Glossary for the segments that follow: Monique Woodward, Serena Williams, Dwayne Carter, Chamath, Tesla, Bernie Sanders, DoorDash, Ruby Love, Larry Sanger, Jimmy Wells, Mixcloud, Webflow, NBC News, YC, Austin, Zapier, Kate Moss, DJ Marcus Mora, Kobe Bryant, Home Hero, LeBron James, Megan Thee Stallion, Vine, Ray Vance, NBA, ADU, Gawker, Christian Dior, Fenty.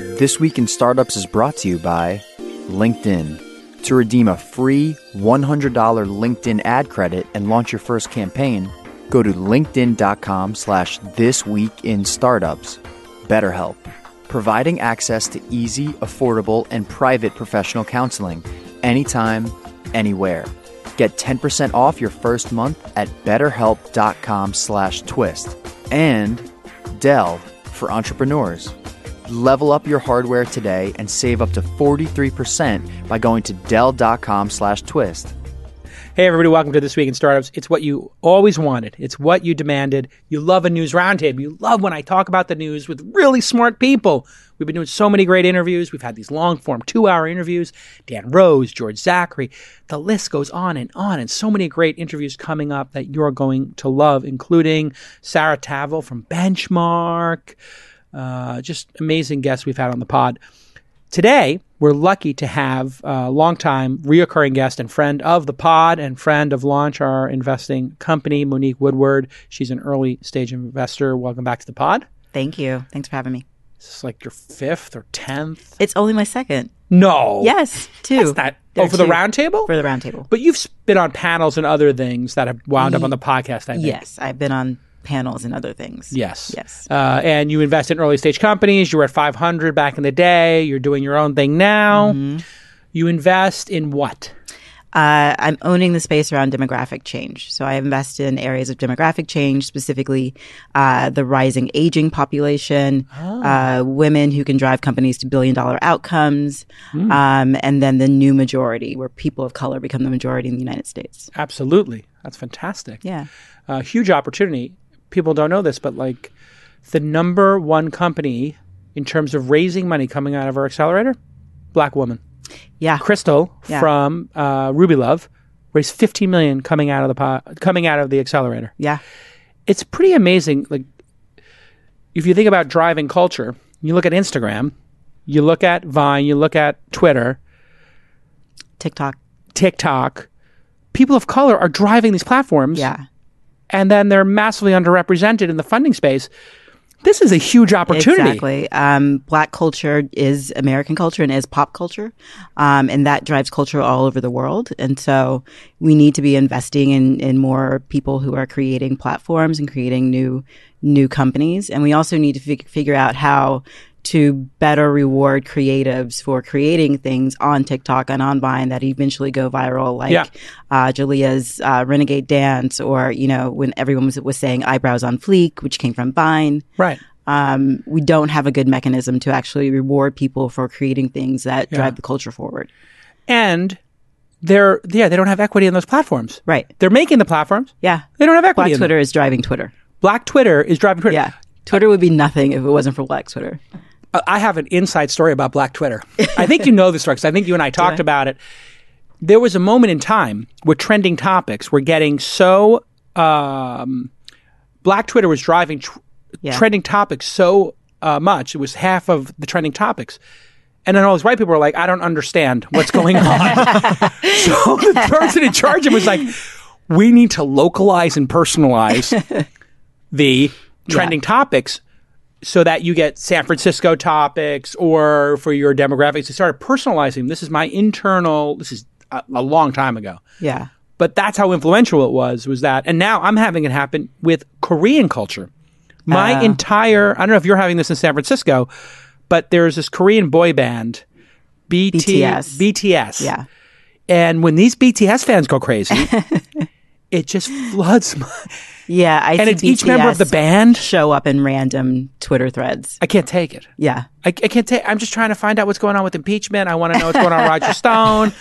This Week in Startups is brought to you by LinkedIn. To redeem a free $100 LinkedIn ad credit and launch your first campaign, go to linkedin.com/thisweekinstartups. BetterHelp. Providing access to easy, affordable, and private professional counseling anytime, anywhere. Get 10% off your first month at betterhelp.com/twist. And Dell for entrepreneurs. Level up your hardware today and save up to 43% by going to dell.com/twist. Hey, everybody. Welcome to This Week in Startups. It's what you always wanted. It's what you demanded. You love a news roundtable. You love when I talk about the news with really smart people. We've been doing so many great interviews. We've had these long-form two-hour interviews. Dan Rose, George Zachary. The list goes on, and so many great interviews coming up that you're going to love, including Sarah Tavel from Benchmark. Just amazing guests we've had on the pod. Today, we're lucky to have a longtime reoccurring guest and friend of the pod and friend of Launch, our investing company, Monique Woodward. She's an early stage investor. Welcome back to the pod. Thank you. Thanks for having me. Is this like your 5th or 10th? It's only my 2nd. No. Yes, 2. That's not, for the round table? For the round table. But you've been on panels and other things that have wound up on the podcast, I think. Yes, I've been on panels and other things. Yes. And you invest in early stage companies. You were at 500 back in the day. You're doing your own thing now. Mm-hmm. You invest in what? I'm owning the space around demographic change. So I invest in areas of demographic change, specifically the rising aging population, women who can drive companies to billion-dollar outcomes, and then the new majority, where people of color become the majority in the United States. Absolutely. That's fantastic. Yeah. Huge opportunity. People don't know this, but like the #1 company in terms of raising money coming out of our accelerator, Black woman. Yeah. Crystal from Ruby Love raised $15 million coming out of the accelerator. Yeah. It's pretty amazing. Like if you think about driving culture, you look at Instagram, you look at Vine, you look at Twitter, TikTok. People of color are driving these platforms. Yeah. And then they're massively underrepresented in the funding space. This is a huge opportunity. Exactly. Black culture is American culture and is pop culture. And that drives culture all over the world. And so we need to be investing in more people who are creating platforms and creating new companies. And we also need to figure out how to better reward creatives for creating things on TikTok and on Vine that eventually go viral, like Jalea's Renegade Dance, or, you know, when everyone was saying eyebrows on fleek, which came from Vine. Right. We don't have a good mechanism to actually reward people for creating things that drive the culture forward. And they don't have equity in those platforms. Right. They're making the platforms. Yeah. They don't have equity. Black Twitter is driving Twitter. Yeah. Twitter would be nothing if it wasn't for Black Twitter. I have an inside story about Black Twitter. I think you know this story because I think you and I talked about it. There was a moment in time where trending topics were getting so... Black Twitter was driving trending topics so much. It was half of the trending topics. And then all these white people were like, I don't understand what's going on. So the person in charge of it was like, we need to localize and personalize the... trending topics so that you get San Francisco topics or for your demographics. They started personalizing. This is a long time ago. Yeah. But that's how influential it was that. And now I'm having it happen with Korean culture. My entire, I don't know if you're having this in San Francisco, but there's this Korean boy band, BTS. Yeah. And when these BTS fans go crazy, it just floods my... Yeah, I see each member of the band show up in random Twitter threads. I can't take it. Yeah. I can't take... I'm just trying to find out what's going on with impeachment. I want to know what's going on with Roger Stone.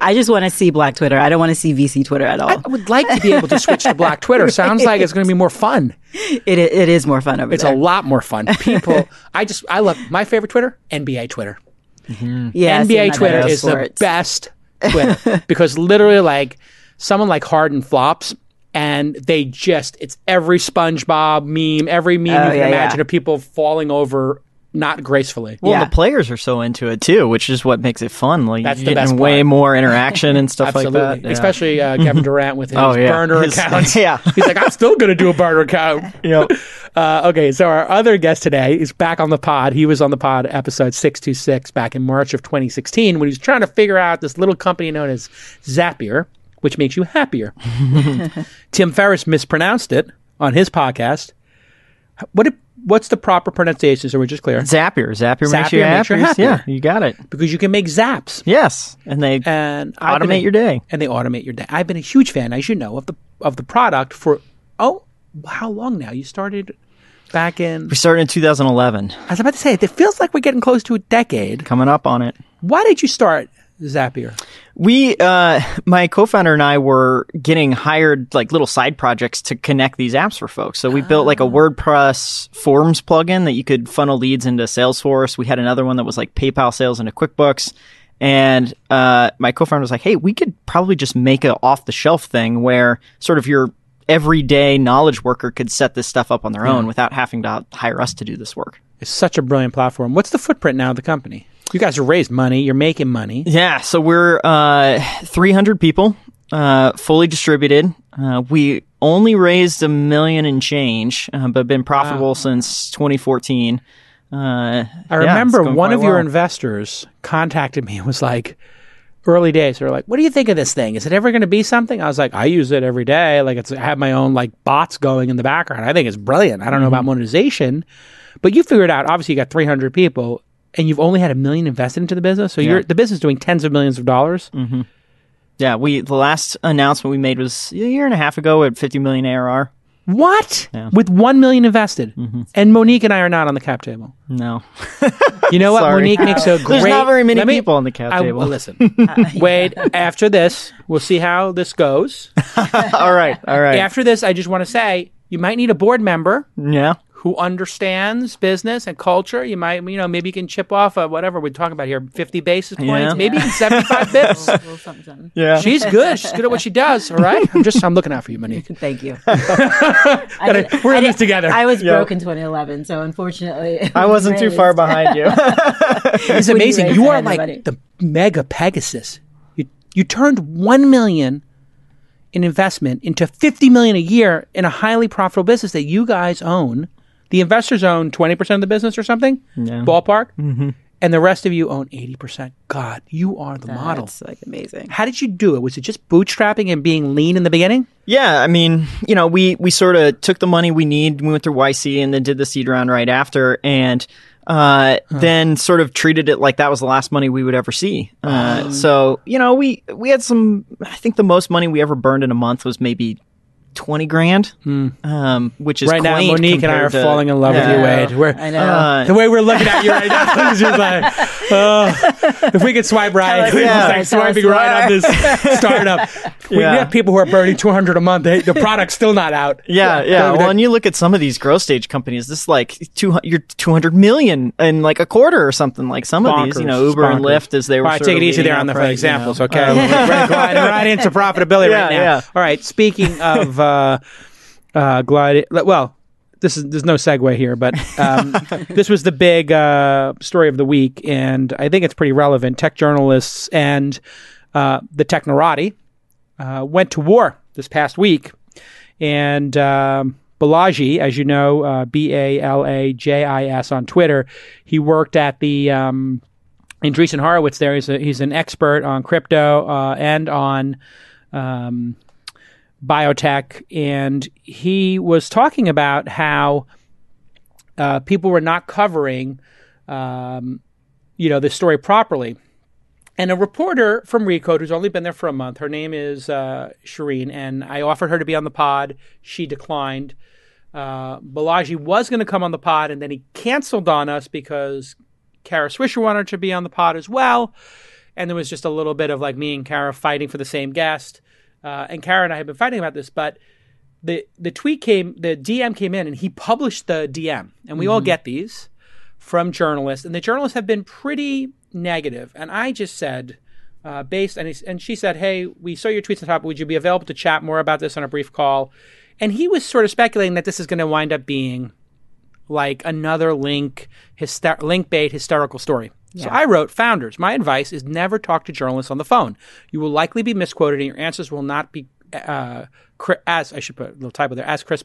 I just want to see Black Twitter. I don't want to see VC Twitter at all. I would like to be able to switch to Black Twitter. Right. Sounds like it's going to be more fun. It is more fun over there. It's a lot more fun. People... I love... My favorite Twitter? NBA Twitter. Mm-hmm. Yeah, NBA Twitter is the best Twitter. Because literally like someone like Harden flops... And they just, it's every SpongeBob meme, every meme you can imagine of people falling over not gracefully. Well, yeah. The players are so into it too, which is what makes it fun. Like, that's the best part. Way more interaction and stuff like that. Yeah. Especially Kevin Durant with his burner account. Yeah. He's like, I'm still going to do a burner account. Yep. Okay, so our other guest today is back on the pod. He was on the pod episode 626 back in March of 2016 when he was trying to figure out this little company known as Zapier, which makes you happier. Tim Ferriss mispronounced it on his podcast. What's the proper pronunciation, so we're just clear? Zapier. Zapier makes you happy. Yeah, you got it. Because you can make zaps. Yes, and they automate your day. And they automate your day. I've been a huge fan, as you know, of the product for, how long now? You started back in... We started in 2011. I was about to say, it feels like we're getting close to a decade. Coming up on it. Why did you start Zapier? We, my co-founder and I were getting hired like little side projects to connect these apps for folks. So we built like a WordPress forms plugin that you could funnel leads into Salesforce. We had another one that was like PayPal sales into QuickBooks. And my co-founder was like, hey, we could probably just make an off-the-shelf thing where sort of your everyday knowledge worker could set this stuff up on their own without having to hire us to do this work. It's such a brilliant platform. What's the footprint now of the company? You guys have raised money. You're making money. Yeah. So we're 300 people, fully distributed. We only raised $1 million and change, but been profitable since 2014. I remember one of your investors contacted me and was like, early days, they were like, what do you think of this thing? Is it ever going to be something? I was like, I use it every day. Like, I have my own like bots going in the background. I think it's brilliant. I don't know about monetization, but you figured out, obviously you got 300 people. And you've only had $1 million invested into the business, so the business is doing tens of millions of dollars. Mm-hmm. Yeah, the last announcement we made was a year and a half ago at $50 million ARR. What? Yeah. With $1 million invested, and Monique and I are not on the cap table. No, you know what? Monique makes a great. There's not very many people on the cap table. Listen, Wade. After this, we'll see how this goes. All right. After this, I just want to say you might need a board member. Yeah. Who understands business and culture. You might, maybe you can chip off of whatever we're talking about here, 50 basis points, maybe even 75 bits. Something. Yeah. She's good. She's good at what she does, all right? I'm looking out for you, Monique. Thank you. We're in this together. I was broke in 2011, so unfortunately. I wasn't too far behind you. It's amazing. You are like the mega Pegasus. You turned 1 million in investment into 50 million a year in a highly profitable business that you guys own. The investors own 20% of the business or something, ballpark, and the rest of you own 80%. God, you are the model. That's like amazing. How did you do it? Was it just bootstrapping and being lean in the beginning? Yeah, I mean, we sort of took the money we need. We went through YC and then did the seed round right after, and then sort of treated it like that was the last money we would ever see. So, we had some. I think the most money we ever burned in a month was maybe $20,000, which is right now. Monique and I are falling in love with you, Wade. I know the way we're looking at you right now is just like, if we could swipe right, swiping right on this startup. We have people who are burning $200 a month. The product's still not out. Yeah. Well, and you look at some of these growth stage companies. This is like $200 million in like a quarter or something. Like some of these, Uber and Lyft, as they were. All right, take it easy there on the examples. Okay, we're gliding right into profitability right now. All right, speaking of. There's no segue here, but this was the big story of the week, and I think it's pretty relevant. Tech journalists and the technorati went to war this past week, and Balaji, as you know, Balajis on Twitter, he worked at the Andreessen Horowitz there. He's an expert on crypto and on biotech, and he was talking about how people were not covering this story properly. And a reporter from Recode, who's only been there for a month, her name is Shireen, and I offered her to be on the pod. She declined. Balaji was going to come on the pod, and then he canceled on us because Kara Swisher wanted to be on the pod as well. And there was just a little bit of like me and Kara fighting for the same guest. And Kara and I have been fighting about this, but the tweet came, the DM came in, and he published the DM. And we all get these from journalists. And the journalists have been pretty negative. And I just said, and she said, hey, we saw your tweets on top. Would you be available to chat more about this on a brief call? And he was sort of speculating that this is going to wind up being like another link bait hysterical story. Yeah. So I wrote, founders, my advice is never talk to journalists on the phone. You will likely be misquoted and your answers will not be as crisp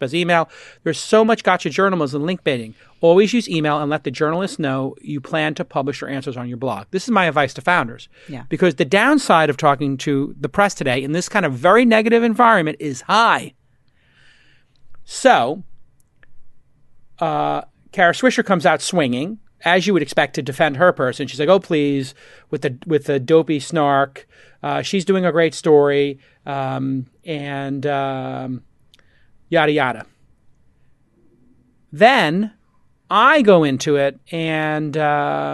as email. There's so much gotcha journalism and link baiting. Always use email and let the journalists know you plan to publish your answers on your blog. This is my advice to founders. Yeah. Because the downside of talking to the press today in this kind of very negative environment is high. So, Kara Swisher comes out swinging, as you would expect, to defend her person. She's like, oh, please, with the dopey snark. She's doing a great story, and yada, yada. Then I go into it, and, Kara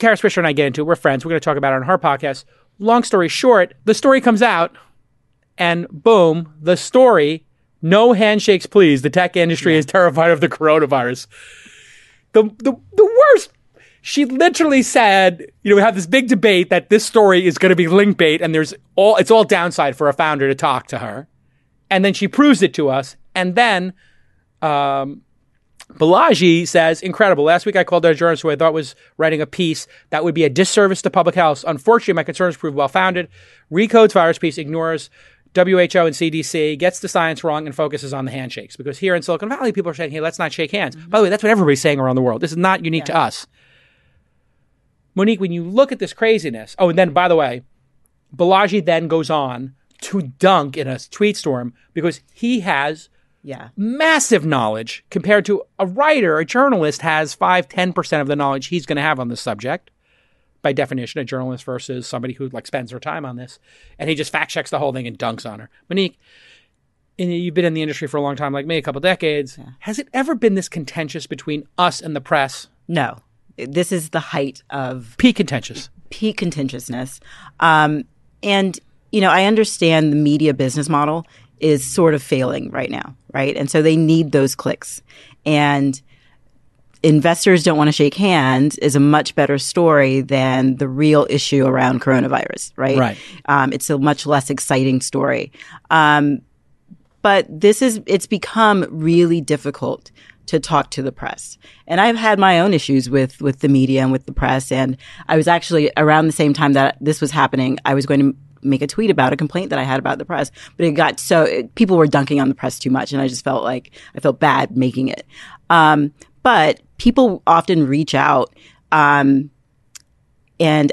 Swisher and I get into it. We're friends. We're going to talk about it on her podcast. Long story short, the story comes out, and boom, the story, no handshakes, please. The tech industry is terrified of the coronavirus. The worst, she literally said, we have this big debate that this story is going to be link bait and it's all downside for a founder to talk to her. And then she proves it to us. And then Balaji says, incredible. Last week I called out a journalist who I thought was writing a piece that would be a disservice to public health. Unfortunately, my concerns proved well-founded. Recodes virus piece, ignores WHO and CDC, gets the science wrong and focuses on the handshakes. Because here in Silicon Valley, people are saying, hey, let's not shake hands. Mm-hmm. By the way, that's what everybody's saying around the world. This is not unique to us. Monique, when you look at this craziness, and then, by the way, Balaji then goes on to dunk in a tweet storm because he has massive knowledge compared to a writer. A journalist has 5, 10% of the knowledge he's going to have on this subject. By definition, a journalist versus somebody who spends their time on this, and he just fact checks the whole thing and dunks on her. Monique, you've been in the industry for a long time, like me, a couple decades. Yeah. Has it ever been this contentious between us and the press? No, this is the height of peak contentiousness. And I understand the media business model is sort of failing right now, right? And so they need those clicks, and investors don't want to shake hands is a much better story than the real issue around coronavirus, right? Right. It's a much less exciting story. But it's become really difficult to talk to the press. And I've had my own issues with the media and with the press. And I was actually, around the same time that this was happening, I was going to make a tweet about a complaint that I had about the press, but people were dunking on the press too much. And I just felt bad making it. But people often reach out and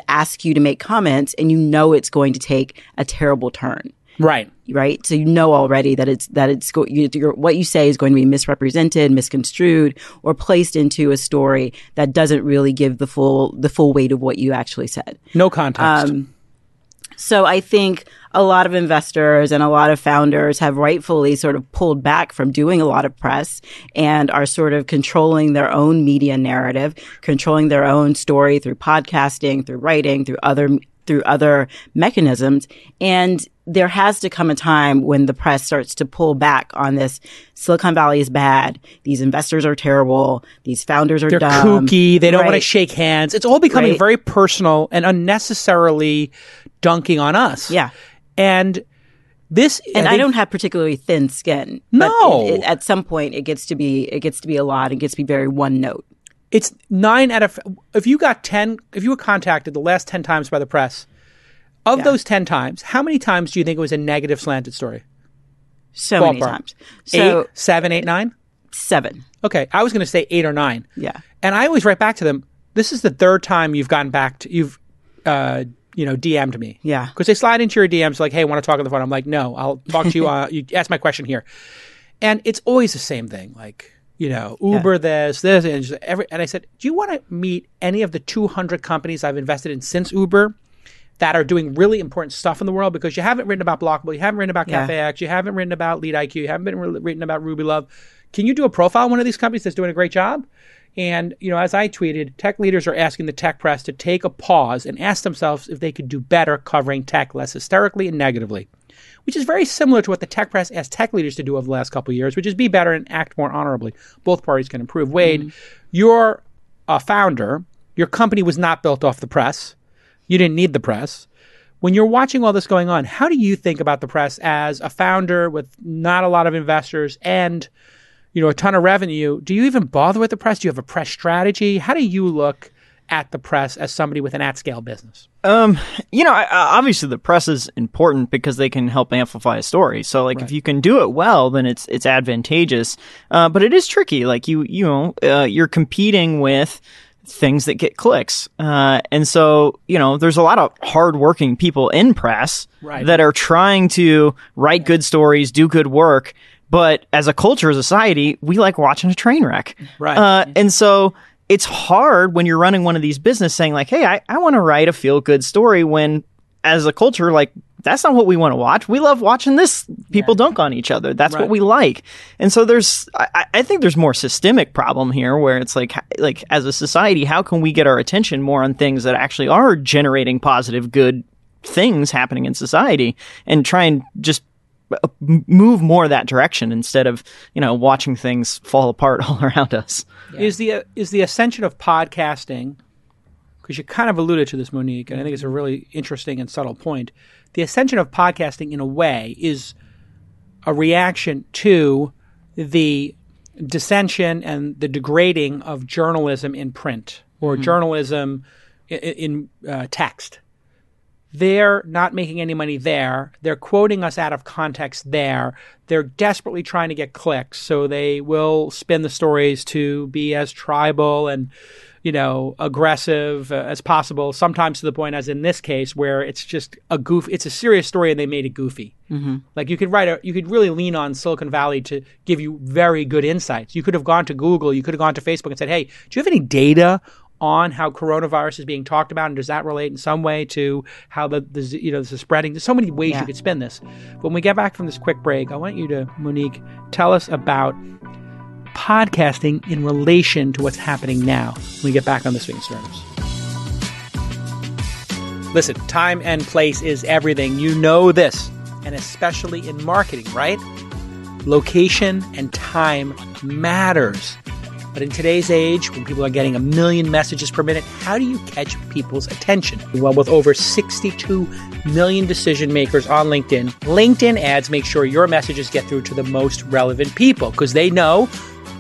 ask you to make comments, and it's going to take a terrible turn. Right. Right. So already what you say is going to be misrepresented, misconstrued, or placed into a story that doesn't really give the full weight of what you actually said. No context. So I think a lot of investors and a lot of founders have rightfully sort of pulled back from doing a lot of press and are sort of controlling their own media narrative, controlling their own story through podcasting, through writing, through other mechanisms. And there has to come a time when the press starts to pull back on this. Silicon Valley is bad. These investors are terrible. These founders are dumb. They're kooky. They don't want to shake hands. It's all becoming very personal and unnecessarily dunking on us. Yeah. And I don't have particularly thin skin. No. But at some point, it gets to be a lot. It gets to be very one note. It's 9 out of – if you were contacted the last 10 times by the press, of those 10 times, how many times do you think it was a negative slanted story? So ballpark. Many times. So 8, 7, 8, 9? 7. Okay. I was going to say 8 or 9. Yeah. And I always write back to them, this is the third time you've gotten back to – you've DM'd me. Yeah. Because they slide into your DMs like, hey, want to talk on the phone? I'm like, no, I'll talk to you. You ask my question here. And it's always the same thing. Like – Uber, this, and I said, do you want to meet any of the 200 companies I've invested in since Uber that are doing really important stuff in the world? Because you haven't written about Blockable, you haven't written about CafeX, you haven't written about LeadIQ, you haven't written about Ruby Love. Can you do a profile on one of these companies that's doing a great job? And, as I tweeted, tech leaders are asking the tech press to take a pause and ask themselves if they could do better covering tech less hysterically and negatively, which is very similar to what the tech press asked tech leaders to do over the last couple of years, which is be better and act more honorably. Both parties can improve. Wade, you're a founder. Your company was not built off the press. You didn't need the press. When you're watching all this going on, how do you think about the press as a founder with not a lot of investors and a ton of revenue, do you even bother with the press? Do you have a press strategy? How do you look at the press as somebody with an at-scale business? Obviously the press is important because they can help amplify a story. So, like, if you can do it well, then it's advantageous. But it is tricky. Like, you're competing with things that get clicks. And so, there's a lot of hardworking people in press that are trying to write good stories, do good work. But as a culture, as a society, we like watching a train wreck. And so it's hard when you're running one of these businesses saying, like, hey, I want to write a feel-good story when, as a culture, like, that's not what we want to watch. We love watching this. People dunk on each other. That's what we like. And so I think there's more systemic problem here where it's like as a society, how can we get our attention more on things that actually are generating positive, good things happening in society and try and just move more that direction instead of, watching things fall apart all around us. Yeah. Is the ascension of podcasting, because you kind of alluded to this, Monique, and I think it's a really interesting and subtle point. The ascension of podcasting, in a way, is a reaction to the dissension and the degrading of journalism in print or journalism in text. They're not making any money there. They're quoting us out of context there. They're desperately trying to get clicks, so they will spin the stories to be as tribal and aggressive as possible, sometimes to the point, as in this case, where it's just a goof. It's a serious story and they made it goofy. Like, you could really lean on Silicon Valley to give you very good insights. You could have gone to Google, you could have gone to Facebook and said, hey, do you have any data on how coronavirus is being talked about, and does that relate in some way to how this is spreading? There's so many ways you could spin this. But when we get back from this quick break, I want you to, Monique, tell us about podcasting in relation to what's happening now when we get back on This Week in Startups. Listen, time and place is everything. You know this, and especially in marketing, right? Location and time matters. But in today's age, when people are getting 1 million messages per minute, how do you catch people's attention? Well, with over 62 million decision makers on LinkedIn, LinkedIn ads make sure your messages get through to the most relevant people because they know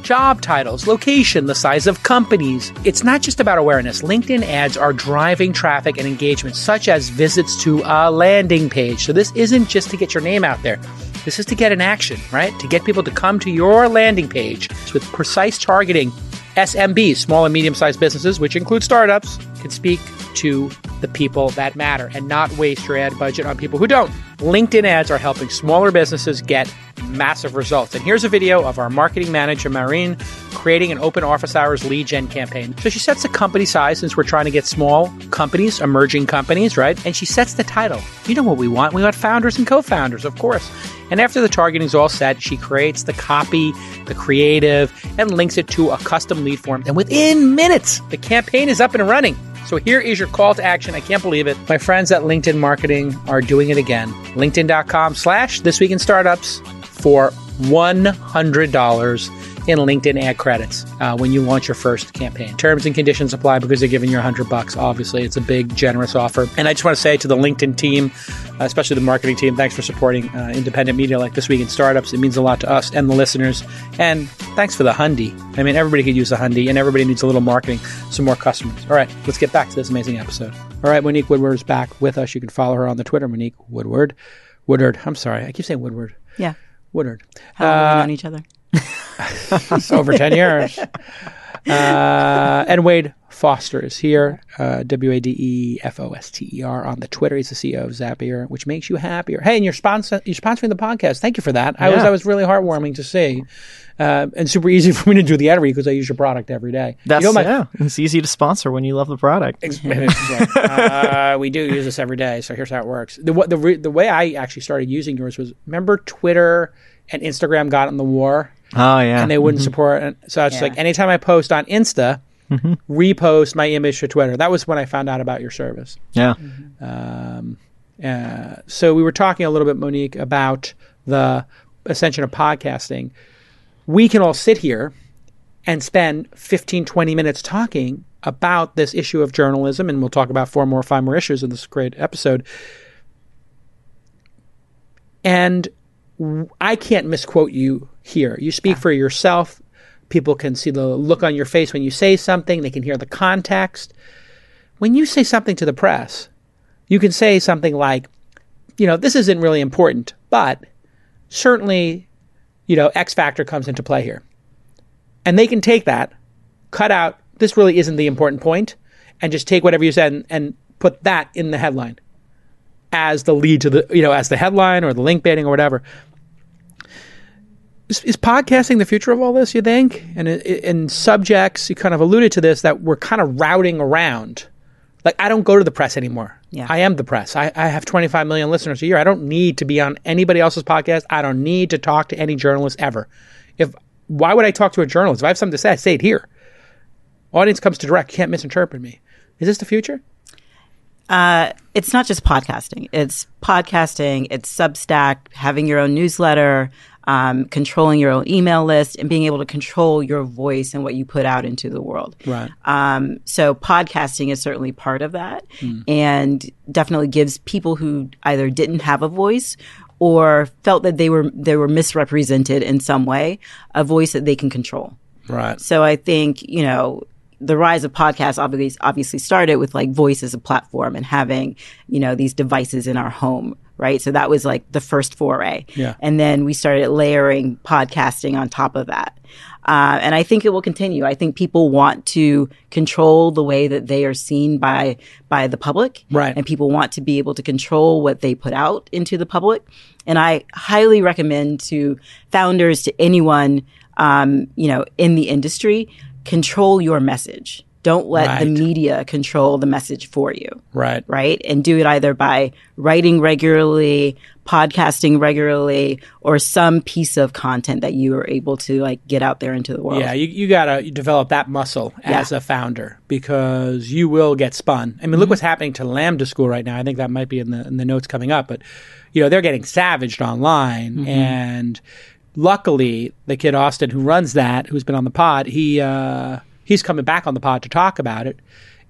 job titles, location, the size of companies. It's not just about awareness. LinkedIn ads are driving traffic and engagement, such as visits to a landing page. So this isn't just to get your name out there. This is to get an action, right? To get people to come to your landing page. So with precise targeting, SMBs, small and medium-sized businesses, which include startups, can speak to the people that matter and not waste your ad budget on people who don't. LinkedIn ads are helping smaller businesses get massive results. And here's a video of our marketing manager, Maureen, creating an open office hours lead gen campaign. So she sets the company size, since we're trying to get small companies, emerging companies, right? And she sets the title. You know what we want? We want founders and co-founders, of course. And after the targeting's all set, she creates the copy, the creative, and links it to a custom lead form. And within minutes, the campaign is up and running. So here is your call to action. I can't believe it. My friends at LinkedIn Marketing are doing it again. LinkedIn.com/This Week in Startups for $100 in LinkedIn ad credits when you launch your first campaign. Terms and conditions apply because they're giving you $100. Obviously, it's a big, generous offer. And I just want to say to the LinkedIn team, especially the marketing team, thanks for supporting independent media like This Week in Startups. It means a lot to us and the listeners. And thanks for the hundy. I mean, everybody could use a hundy, and everybody needs a little marketing, some more customers. All right, let's get back to this amazing episode. All right, Monique Woodward is back with us. You can follow her on the Twitter, Monique Woodward. Woodard. I'm sorry. I keep saying Woodward. Yeah. Woodard. How long have we known each other? It's over 10 years. And Wade Foster is here, WADEFOSTER on the Twitter. He's the CEO of Zapier, which makes you happier. Hey, and you're sponsoring the podcast. Thank you for that. Yeah. I was really heartwarming to see, and super easy for me to do the editing because I use your product every day. It's easy to sponsor when you love the product. We do use this every day, so here's how it works. The way I actually started using yours was, remember Twitter and Instagram got in the war? Oh, yeah. And they wouldn't support it. So I was like, anytime I post on Insta, repost my image to Twitter. That was when I found out about your service. Yeah. So we were talking a little bit, Monique, about the ascension of podcasting. We can all sit here and spend 15, 20 minutes talking about this issue of journalism, and we'll talk about 5 more issues in this great episode. And I can't misquote you here. You speak for yourself. People can see the look on your face when you say something. They can hear the context. When you say something to the press, you can say something like, you know, this isn't really important, but certainly, you know, X factor comes into play here. And they can take that, cut out, this really isn't the important point, and just take whatever you said and put that in the headline as the lead to the, you know, as the headline or the link baiting or whatever. Is podcasting the future of all this, you think? And in subjects, you kind of alluded to this, that we're kind of routing around. Like, I don't go to the press anymore. Yeah. I am the press. I have 25 million listeners a year. I don't need to be on anybody else's podcast. I don't need to talk to any journalist ever. Why would I talk to a journalist? If I have something to say, I say it here. Audience comes to direct. Can't misinterpret me. Is this the future? It's not just podcasting. It's podcasting. It's Substack, having your own newsletter, controlling your own email list, and being able to control your voice and what you put out into the world. Right. So podcasting is certainly part of that, and definitely gives people who either didn't have a voice or felt that they were misrepresented in some way a voice that they can control. Right. So I think, you know, the rise of podcasts obviously started with like voice as a platform and having, you know, these devices in our home, right? So that was like the first foray. Yeah. And then we started layering podcasting on top of that. And I think it will continue. I think people want to control the way that they are seen by the public. Right. And people want to be able to control what they put out into the public. And I highly recommend to founders, to anyone, you know, in the industry, control your message. Don't let the media control the message for you. Right. Right? And do it either by writing regularly, podcasting regularly, or some piece of content that you are able to like get out there into the world. Yeah, you gotta develop that muscle as a founder, because you will get spun. I mean, look what's happening to Lambda School right now. I think that might be in the notes coming up, but you know, they're getting savaged online, and luckily the kid Austin who runs that, who's been on the pod, he's coming back on the pod to talk about it.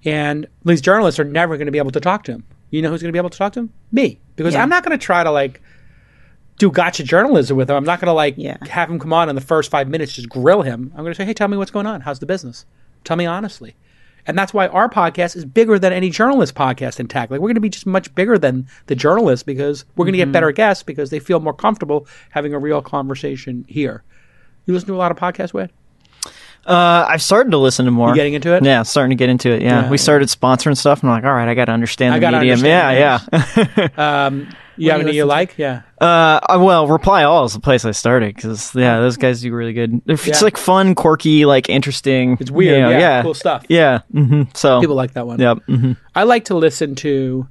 And these journalists are never going to be able to talk to him. You know who's going to be able to talk to him? Me. Because I'm not going to try to like do gotcha journalism with him. I'm not going to like have him come on in the first 5 minutes, just grill him. I'm going to say, hey, tell me what's going on. How's the business? Tell me honestly. And that's why our podcast is bigger than any journalist podcast in tech. Like, we're going to be just much bigger than the journalists, because we're going to get better guests because they feel more comfortable having a real conversation here. You listen to a lot of podcasts, Wade? I've started to listen to more. You getting into it? Yeah, starting to get into it. Yeah, we started sponsoring stuff, and I'm like, all right, I got to understand the medium. Yeah. You have any you like? Yeah. Well, Reply All is the place I started, because those guys do really good. It's like fun, quirky, like interesting. It's weird. You know, cool stuff. Yeah. Mm-hmm. So people like that one. Yep. Mm-hmm. I like to listen to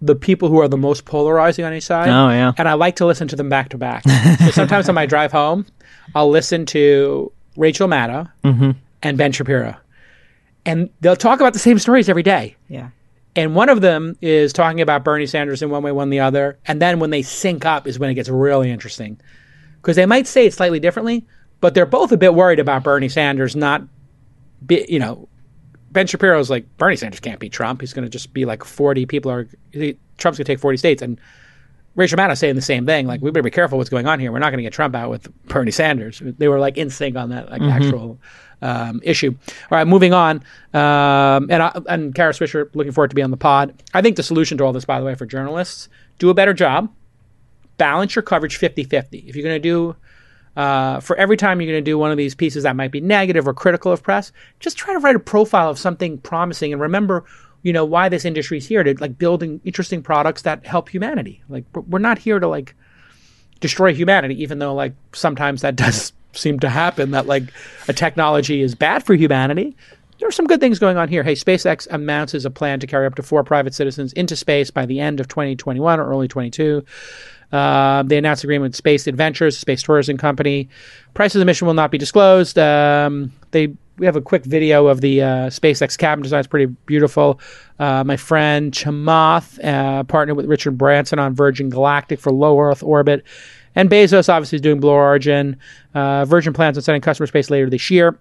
the people who are the most polarizing on each side. Oh yeah. And I like to listen to them back to back. So sometimes on my drive home, I'll listen to Rachel Maddow and Ben Shapiro. And they'll talk about the same stories every day. Yeah. And one of them is talking about Bernie Sanders in one way, one the other. And then when they sync up is when it gets really interesting. Because they might say it slightly differently, but they're both a bit worried about Bernie Sanders you know, Ben Shapiro's like, Bernie Sanders can't beat Trump. He's going to just be like 40 people Trump's going to take 40 states. And Rachel Maddow saying the same thing, like, we better be careful what's going on here. We're not going to get Trump out with Bernie Sanders. They were like in sync on that actual issue. All right, moving on. And Kara Swisher, looking forward to be on the pod. I think the solution to all this, by the way, for journalists, do a better job. Balance your coverage 50-50. If you're going to do, for every time you're going to do one of these pieces that might be negative or critical of press, just try to write a profile of something promising, and remember, you know, why this industry is here, to like building interesting products that help humanity. Like, we're not here to like destroy humanity, even though like sometimes that does seem to happen, that like a technology is bad for humanity. There are some good things going on here. Hey, SpaceX announces a plan to carry up to 4 private citizens into space by the end of 2021 or early 22. They announced an agreement with Space Adventures, a space tourism company. Price of the mission will not be disclosed. We have a quick video of the SpaceX cabin design. It's pretty beautiful. My friend Chamath partnered with Richard Branson on Virgin Galactic for low Earth orbit. And Bezos obviously is doing Blue Origin. Virgin plans on sending customer space later this year.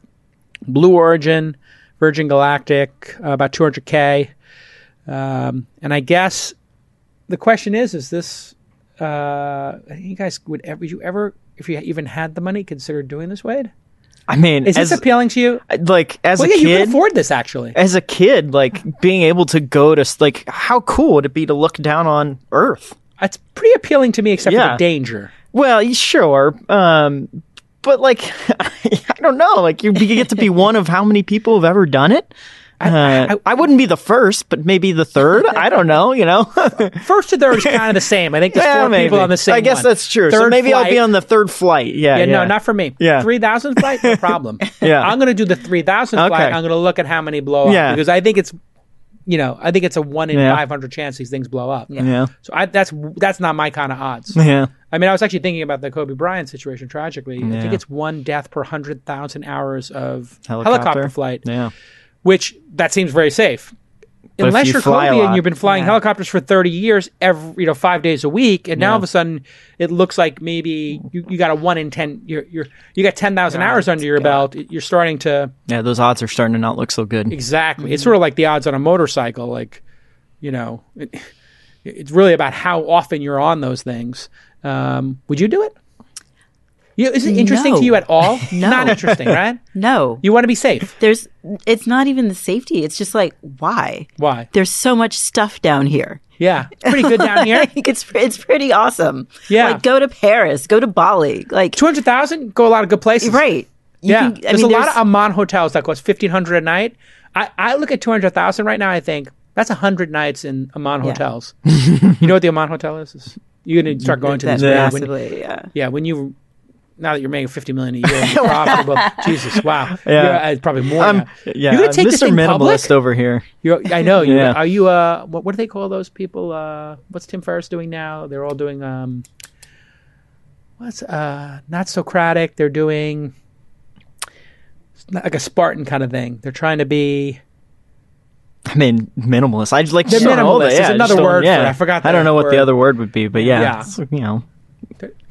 Blue Origin, Virgin Galactic, about 200K. And I guess the question is this, you guys, would you ever if you even had the money, considered doing this, Wade? I mean, is this appealing to you? Like, as a kid, you can afford this actually. As a kid, like being able to go to, like, how cool would it be to look down on Earth? That's pretty appealing to me, except for the danger. Well, sure, but like, I don't know. Like, you get to be one of how many people have ever done it. I wouldn't be the first, but maybe the third. I don't know, you know. First to third is kind of the same. I think there's four people on the same. I guess that's true. Third so maybe flight. I'll be on the third flight. Yeah, no, not for me. Yeah. 3,000 flight, no problem. Yeah. I'm going to do the 3,000 flight. I'm going to look at how many blow up because I think it's, you know, I think it's a 1 in 500 chance these things blow up. Yeah. So that's not my kind of odds. Yeah. I mean, I was actually thinking about the Kobe Bryant situation tragically. Yeah. I think it's 1 death per 100,000 hours of helicopter flight. Yeah. Which that seems very safe, but unless you're Kobe and you've been flying helicopters for 30 years, every 5 days a week, and now all of a sudden it looks like maybe you got a 1 in 10. You got 10,000 hours under your belt. You're starting to those odds are starting to not look so good. Exactly, It's sort of like the odds on a motorcycle. Like, you know, it's really about how often you're on those things. Would you do it? Is it interesting to you at all? No. Not interesting, right? No. You want to be safe. It's not even the safety. It's just like, why? Why? There's so much stuff down here. Yeah. It's pretty good down here. It's pretty awesome. Yeah. Like, go to Paris. Go to Bali. Like 200,000, go a lot of good places. Right. There's a lot of Amman hotels that cost $1,500 a night. I look at 200,000 right now, I think, that's 100 nights in Amman hotels. You know what the Amman hotel is? You're going to start going to this. Massively, yeah. Yeah, when you... Now that you're making $50 million a year, you're profitable. Jesus, wow. Yeah, probably more. You're gonna take this thing Mr. Minimalist public? Over here. I know. Are you? What do they call those people? What's Tim Ferriss doing now? They're all doing what's not Socratic. They're doing like a Spartan kind of thing. They're trying to be. I mean, minimalist. I just like to know that. It's another word. For it. I forgot. I don't know what the other word would be, but yeah. It's, you know.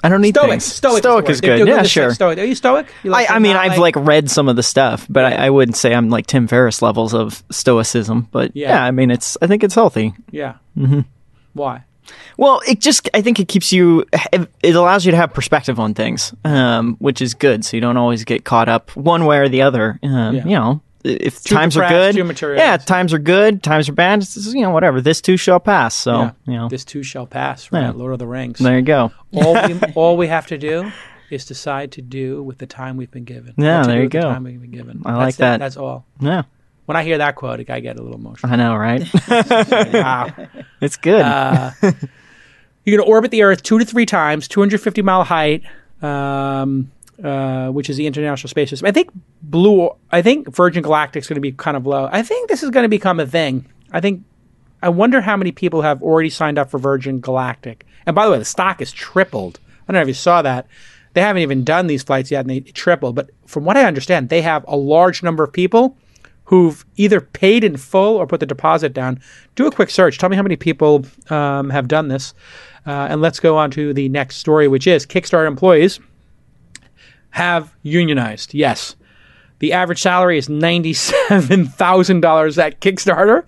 I don't need things. Stoic is good. Yeah, sure. Stoic. Are you stoic? You like I mean, I've like read some of the stuff, but I wouldn't say I'm like Tim Ferriss levels of stoicism. But I mean, I think it's healthy. Yeah. Mm-hmm. Why? Well, I think it keeps you, it allows you to have perspective on things, which is good. So you don't always get caught up one way or the other. You know, if times are good, times are good, times are bad, it's, you know, whatever. This too shall pass. So, you know, this too shall pass. Right, Lord of the Rings. There you go. All we have to do is decide to do with the time we've been given. Yeah, there you go. The time we've been given. I like that. That's all. Yeah. When I hear that quote, I get a little emotional. I know, right? Wow, it's good. You're gonna orbit the Earth 2 to 3 times, 250-mile height. Which is the International Space System. I think Virgin Galactic is going to be kind of low. I think this is going to become a thing. I wonder how many people have already signed up for Virgin Galactic. And by the way, the stock has tripled. I don't know if you saw that. They haven't even done these flights yet, and they tripled. But from what I understand, they have a large number of people who've either paid in full or put the deposit down. Do a quick search. Tell me how many people have done this. And let's go on to the next story, which is Kickstarter employees have unionized. Yes. The average salary is $97,000 at Kickstarter,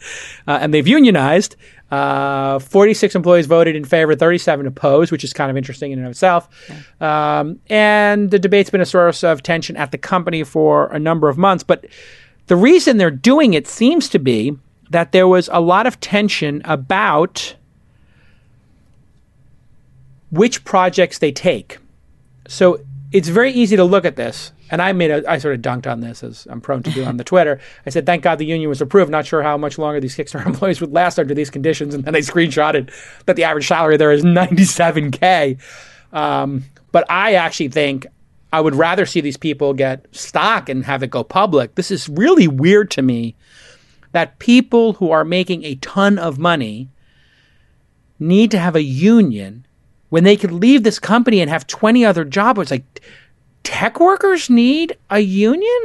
and they've unionized. 46 employees voted in favor, 37 opposed, which is kind of interesting in and of itself. Yeah. And the debate's been a source of tension at the company for a number of months. But the reason they're doing it seems to be that there was a lot of tension about which projects they take. So it's very easy to look at this, and I sort of dunked on this, as I'm prone to do on the Twitter. I said, thank God the union was approved. Not sure how much longer these Kickstarter employees would last under these conditions. And then I screenshotted that the average salary there is $97,000. But I actually think I would rather see these people get stock and have it go public. This is really weird to me that people who are making a ton of money need to have a union when they could leave this company and have 20 other jobs. It's like, tech workers need a union?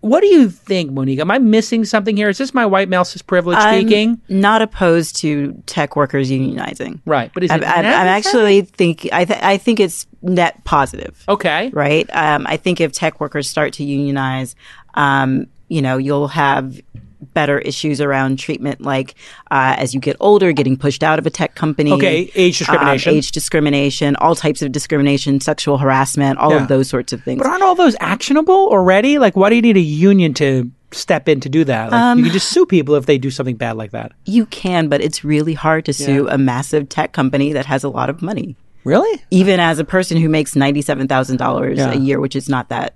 What do you think, Monique? Am I missing something here? Is this my white male cis privilege speaking? I'm not opposed to tech workers unionizing. Right. But is it I'm actually thinking, I think it's net positive. Okay. Right? I think if tech workers start to unionize, you know, you'll have better issues around treatment, like as you get older, getting pushed out of a tech company. Okay, age discrimination, all types of discrimination, sexual harassment, all of those sorts of things. But aren't all those actionable already? Like, why do you need a union to step in to do that? Like, you can just sue people if they do something bad like that. You can, but it's really hard to sue a massive tech company that has a lot of money. Really? Even as a person who makes $97,000 a year, which is not that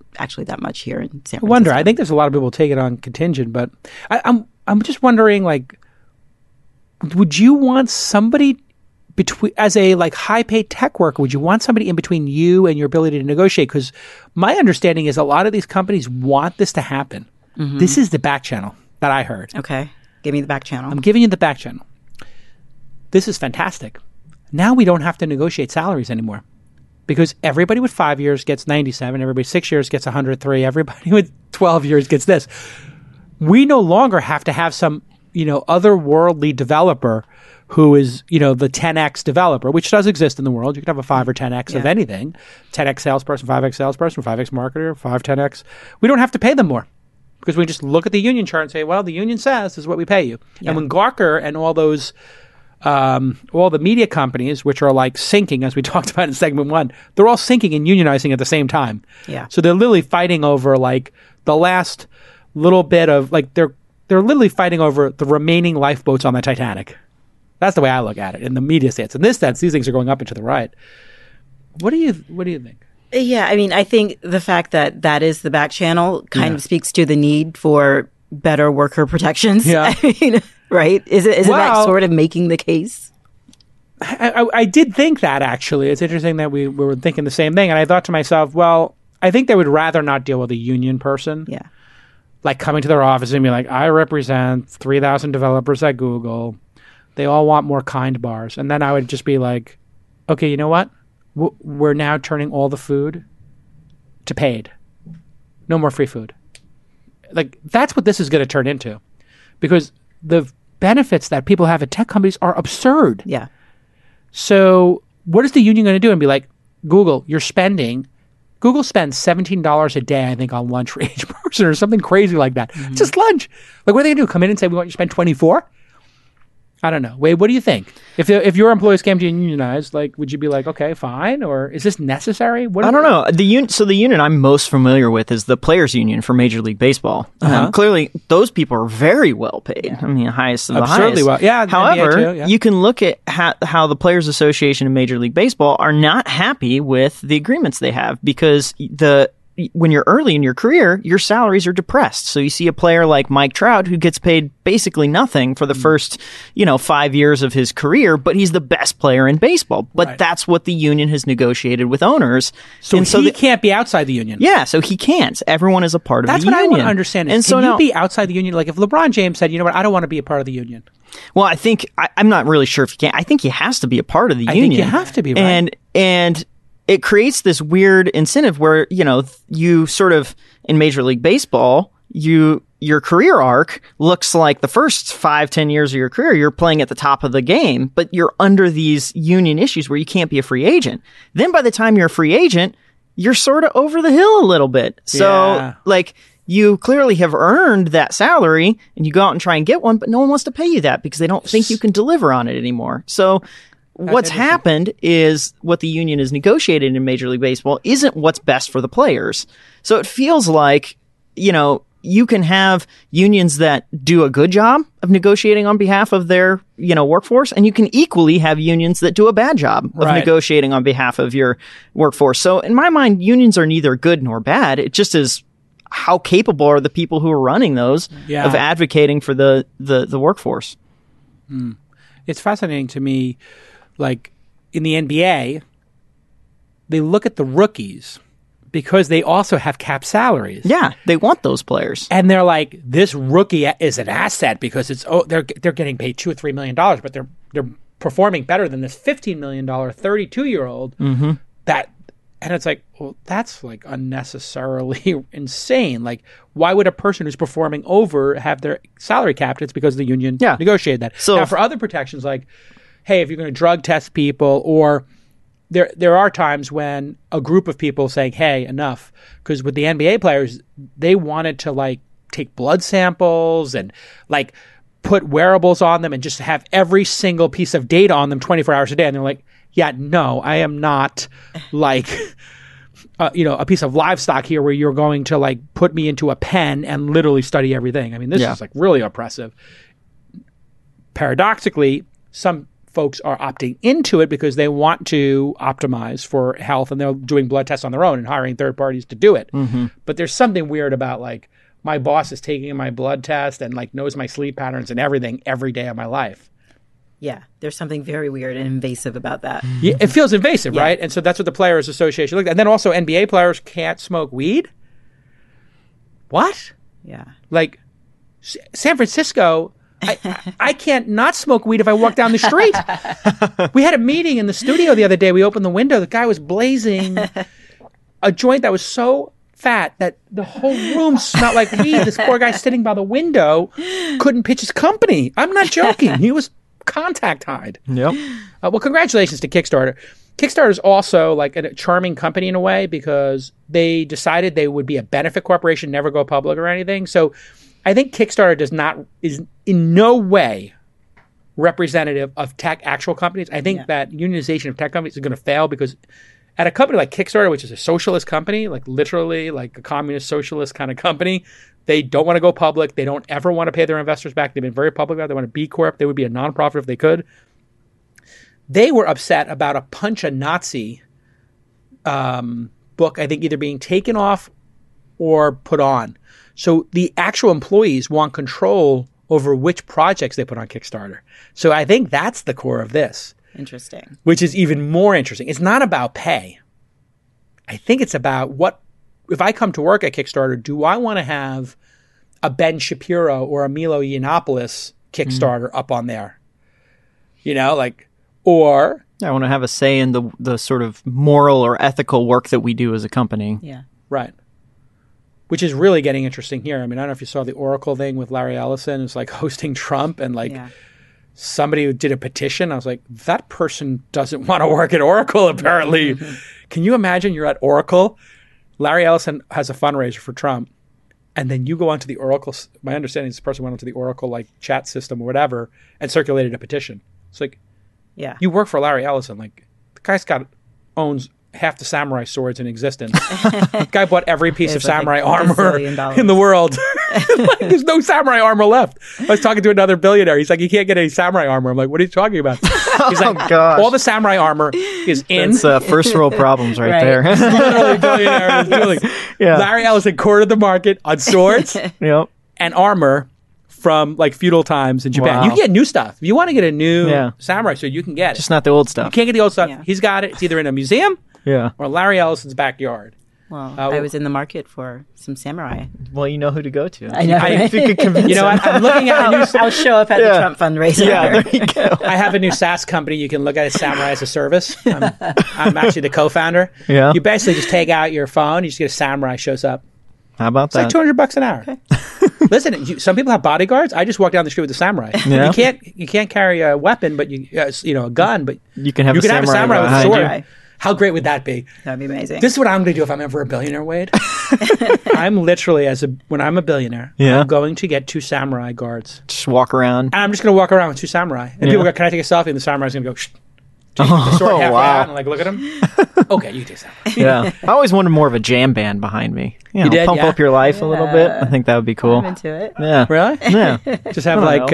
much here in San Francisco. I wonder. I think there's a lot of people take it on contingent, but I'm just wondering, like, would you want somebody between, as a like high paid tech worker, would you want somebody in between you and your ability to negotiate? Because my understanding is a lot of these companies want this to happen. Mm-hmm. This is the back channel that I heard. Okay, give me the back channel. I'm giving you the back channel. This is fantastic. Now we don't have to negotiate salaries anymore, because everybody with 5 years gets 97, everybody 6 years gets 103, everybody with 12 years gets this. We no longer have to have some, you know, otherworldly developer who is, you know, the 10X developer, which does exist in the world. You can have a 5 or 10X of anything, 10X salesperson, 5X marketer, 5, 10X. We don't have to pay them more, because we just look at the union chart and say, well, the union says this is what we pay you. Yeah. And when Gawker and all those... all the media companies, which are like sinking, as we talked about in segment one, they're all sinking and unionizing at the same time. Yeah. So they're literally fighting over like the last little bit of like they're literally fighting over the remaining lifeboats on the Titanic. That's the way I look at it in the media sense. In this sense, these things are going up into the right. What do you think? Yeah, I mean, I think the fact that is the back channel kind of speaks to the need for better worker protections. Yeah. I mean, right? Isn't that sort of making the case? I did think that, actually. It's interesting that we were thinking the same thing. And I thought to myself, well, I think they would rather not deal with a union person. Yeah. Like coming to their office and be like, I represent 3,000 developers at Google. They all want more kind bars. And then I would just be like, okay, you know what? We're now turning all the food to paid. No more free food. Like, that's what this is going to turn into. Because the benefits that people have at tech companies are absurd. Yeah. So what is the union going to do and be like, Google, you're spending, Google spends $17 a day, I think, on lunch for each person or something crazy like that. Mm-hmm. Just lunch. Like, what are they going to do? Come in and say, we want you to spend $24? I don't know. Wade, what do you think? If your employees came to you and unionized, like, would you be like, okay, fine? Or is this necessary? What I don't know. The union I'm most familiar with is the Players Union for Major League Baseball. Uh-huh. Clearly, those people are very well paid. Yeah. I mean, highest of the highest. Absolutely well. Yeah. However, you can look at how the Players Association and Major League Baseball are not happy with the agreements they have, because when you're early in your career, your salaries are depressed. So you see a player like Mike Trout, who gets paid basically nothing for the first, 5 years of his career, but he's the best player in baseball. But that's what the union has negotiated with owners. So he can't be outside the union. Yeah, so he can't. Everyone is a part of the union. That's what I want to understand. Can you be outside the union? Like if LeBron James said, you know what, I don't want to be a part of the union. Well, I think, I'm not really sure if he can. I think he has to be a part of the union. I think you have to be, right? And it creates this weird incentive where, you sort of, in Major League Baseball, your career arc looks like the first 5-10 years of your career, you're playing at the top of the game, but you're under these union issues where you can't be a free agent. Then by the time you're a free agent, you're sort of over the hill a little bit. So, you clearly have earned that salary, and you go out and try and get one, but no one wants to pay you that because they don't think you can deliver on it anymore. So... what's happened is what the union has negotiated in Major League Baseball isn't what's best for the players. So it feels like, you can have unions that do a good job of negotiating on behalf of their, workforce, and you can equally have unions that do a bad job of negotiating on behalf of your workforce. So in my mind, unions are neither good nor bad. It just is how capable are the people who are running those of advocating for the workforce. Mm. It's fascinating to me. Like in the NBA, they look at the rookies because they also have cap salaries. Yeah, they want those players, and they're like, "This rookie is an asset because they're getting paid $2 or $3 million, but they're performing better than this $15 million 32-year-old that." And it's like, well, that's like unnecessarily insane. Like, why would a person who's performing over have their salary capped? It's because the union negotiated that. So now for other protections, like, hey, if you're going to drug test people, or there are times when a group of people saying, hey, enough, because with the NBA players, they wanted to like take blood samples and like put wearables on them and just have every single piece of data on them 24 hours a day. And they're like, yeah, no, I am not like, you know, a piece of livestock here where you're going to like put me into a pen and literally study everything. I mean, this is like really oppressive. Paradoxically, some folks are opting into it because they want to optimize for health and they're doing blood tests on their own and hiring third parties to do it. Mm-hmm. But there's something weird about like, my boss is taking my blood test and like knows my sleep patterns and everything every day of my life. Yeah, there's something very weird and invasive about that. Yeah, it feels invasive, right? And so that's what the Players Association looked at. And then also NBA players can't smoke weed. What? Yeah. Like San Francisco, I can't not smoke weed if I walk down the street. We had a meeting in the studio the other day. We opened the window. The guy was blazing a joint that was so fat that the whole room smelled like weed. This poor guy sitting by the window couldn't pitch his company. I'm not joking. He was contact hide. Yep. Well, congratulations to Kickstarter. Kickstarter is also like a charming company in a way because they decided they would be a benefit corporation, never go public or anything. So I think Kickstarter is in no way representative of tech actual companies. I think that unionization of tech companies is going to fail because at a company like Kickstarter, which is a socialist company, like literally like a communist socialist kind of company, they don't want to go public. They don't ever want to pay their investors back. They've been very public about it. They want to B Corp. They would be a nonprofit if they could. They were upset about a Punch a Nazi book, I think, either being taken off or put on. So the actual employees want control over which projects they put on Kickstarter. So I think that's the core of this. Interesting. Which is even more interesting. It's not about pay. I think it's about what, if I come to work at Kickstarter, do I want to have a Ben Shapiro or a Milo Yiannopoulos Kickstarter up on there? You know, like, or I want to have a say in the sort of moral or ethical work that we do as a company. Yeah. Right. Which is really getting interesting here. I mean, I don't know if you saw the Oracle thing with Larry Ellison. It's like hosting Trump and like, somebody who did a petition. I was like, that person doesn't want to work at Oracle, apparently. Can you imagine you're at Oracle? Larry Ellison has a fundraiser for Trump. And then you go onto the Oracle. My understanding is this person went onto the Oracle like chat system or whatever and circulated a petition. It's like, you work for Larry Ellison. Like, the guy's owns half the samurai swords in existence. The guy bought every piece of samurai armor in the world. Like, there's no samurai armor left. I was talking to another billionaire. He's like, you can't get any samurai armor. I'm like, what are you talking about? He's like, all the samurai armor is in. It's first world problems right there. Literally billionaire is doing. Larry Ellison cornered the market on swords and armor from like feudal times in Japan. Wow. You can get new stuff. If you want to get a new samurai sword, you can get it. Just not the old stuff. You can't get the old stuff. Yeah. He's got it. It's either in a museum or Larry Ellison's backyard. Well, I was in the market for some samurai. Well, you know who to go to. I know. If you could convince him. I'm looking at a new... I'll show up at the Trump fundraiser. Yeah, there you go. I have a new SaaS company. You can look at it, Samurai as a Service. I'm actually the co-founder. Yeah. You basically just take out your phone. You just get a samurai shows up. How about that? It's like $200 an hour. Okay. Listen, some people have bodyguards. I just walk down the street with a samurai. Yeah. You can't carry a weapon, but a gun, but you can have a samurai with a sword. You. How great would that be? That'd be amazing. This is what I'm going to do if I'm ever a billionaire, Wade. I'm literally when I'm a billionaire, I'm going to get two samurai guards. Just walk around. And I'm just going to walk around with two samurai, and people go, "Can I take a selfie?" And the samurai's going to go, "Shh." The sword halfway out and like look at him. Okay, you do something. I always wanted more of a jam band behind me. You did, pump up your life a little bit. I think that would be cool. I'm into it. Yeah. Really? Yeah. Just have like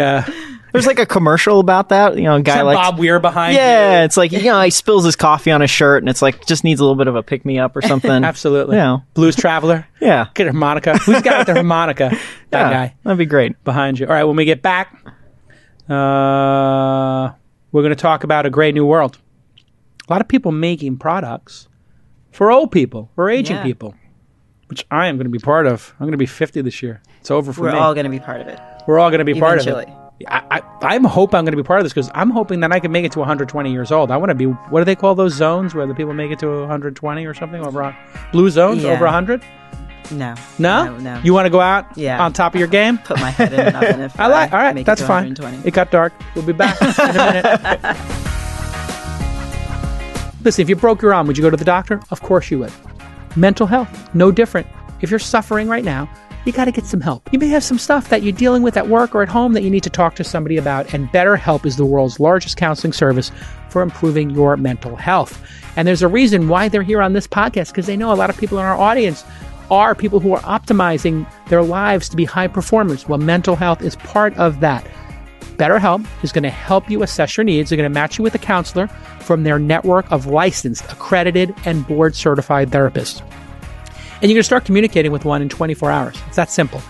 there's like a commercial about that. You know, a guy like Bob Weir behind. Yeah, it's like he spills his coffee on his shirt and it's like just needs a little bit of a pick me up or something. Absolutely. Yeah. You know. Blues Traveler. Yeah. Get a harmonica. Who's got the harmonica? That guy. That'd be great behind you. All right. When we get back, we're going to talk about a great new world. A lot of people making products for old people, for aging people, which I am going to be part of. I'm going to be 50 this year. It's over for me. We're all going to be part of it. We're all going to be part of it. I hope I'm going to be part of this because I'm hoping that I can make it to 120 years old. I want to be, what do they call those zones where the people make it to 120 or something? Blue zones over 100? No. No? No. You want to go out on top of your game? Put my head in an oven if I like. All right, that's fine. It got dark. We'll be back in a minute. Listen, if you broke your arm, would you go to the doctor? Of course you would. Mental health, no different. If you're suffering right now, you got to get some help. You may have some stuff that you're dealing with at work or at home that you need to talk to somebody about, and BetterHelp is the world's largest counseling service for improving your mental health. And there's a reason why they're here on this podcast, because they know a lot of people in our audience are people who are optimizing their lives to be high performers. Well, mental health is part of that. BetterHelp is going to help you assess your needs. They're going to match you with a counselor from their network of licensed, accredited, and board-certified therapists. And you're going to start communicating with one in 24 hours. It's that simple.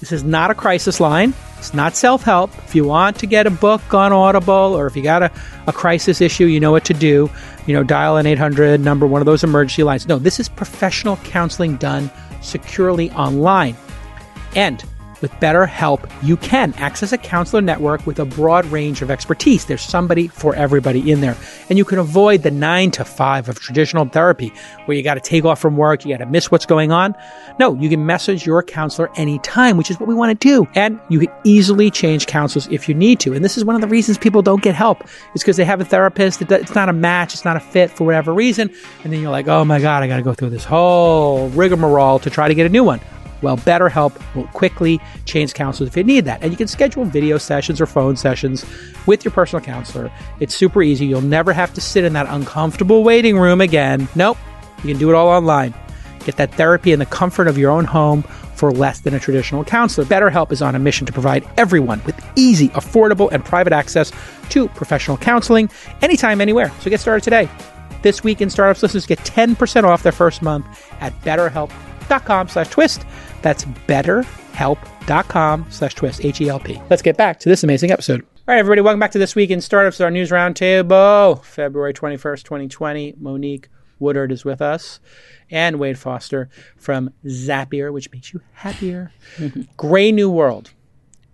This is not a crisis line. It's not self-help. If you want to get a book on Audible, or if you got a crisis issue, you know what to do. You know, dial an 800 number, one of those emergency lines. No, this is professional counseling done securely online. And with BetterHelp, you can access a counselor network with a broad range of expertise. There's somebody for everybody in there. And you can avoid the 9 to 5 of traditional therapy where you got to take off from work, you got to miss what's going on. No, you can message your counselor anytime, which is what we want to do. And you can easily change counselors if you need to. And this is one of the reasons people don't get help. It's because they have a therapist. It's not a match. It's not a fit for whatever reason. And then you're like, oh my God, I got to go through this whole rigmarole to try to get a new one. Well, BetterHelp will quickly change counselors if you need that. And you can schedule video sessions or phone sessions with your personal counselor. It's super easy. You'll never have to sit in that uncomfortable waiting room again. Nope. You can do it all online. Get that therapy in the comfort of your own home for less than a traditional counselor. BetterHelp is on a mission to provide everyone with easy, affordable, and private access to professional counseling anytime, anywhere. So get started today. This Week in Startups listeners get 10% off their first month at BetterHelp.com/twist. That's BetterHelp.com/twist, H-E-L-P. Let's get back to this amazing episode. All right, everybody, welcome back to This Week in Startups, our news roundtable. February 21st, 2020, Monique Woodward is with us, and Wade Foster from Zapier, which makes you happier. Gray New World.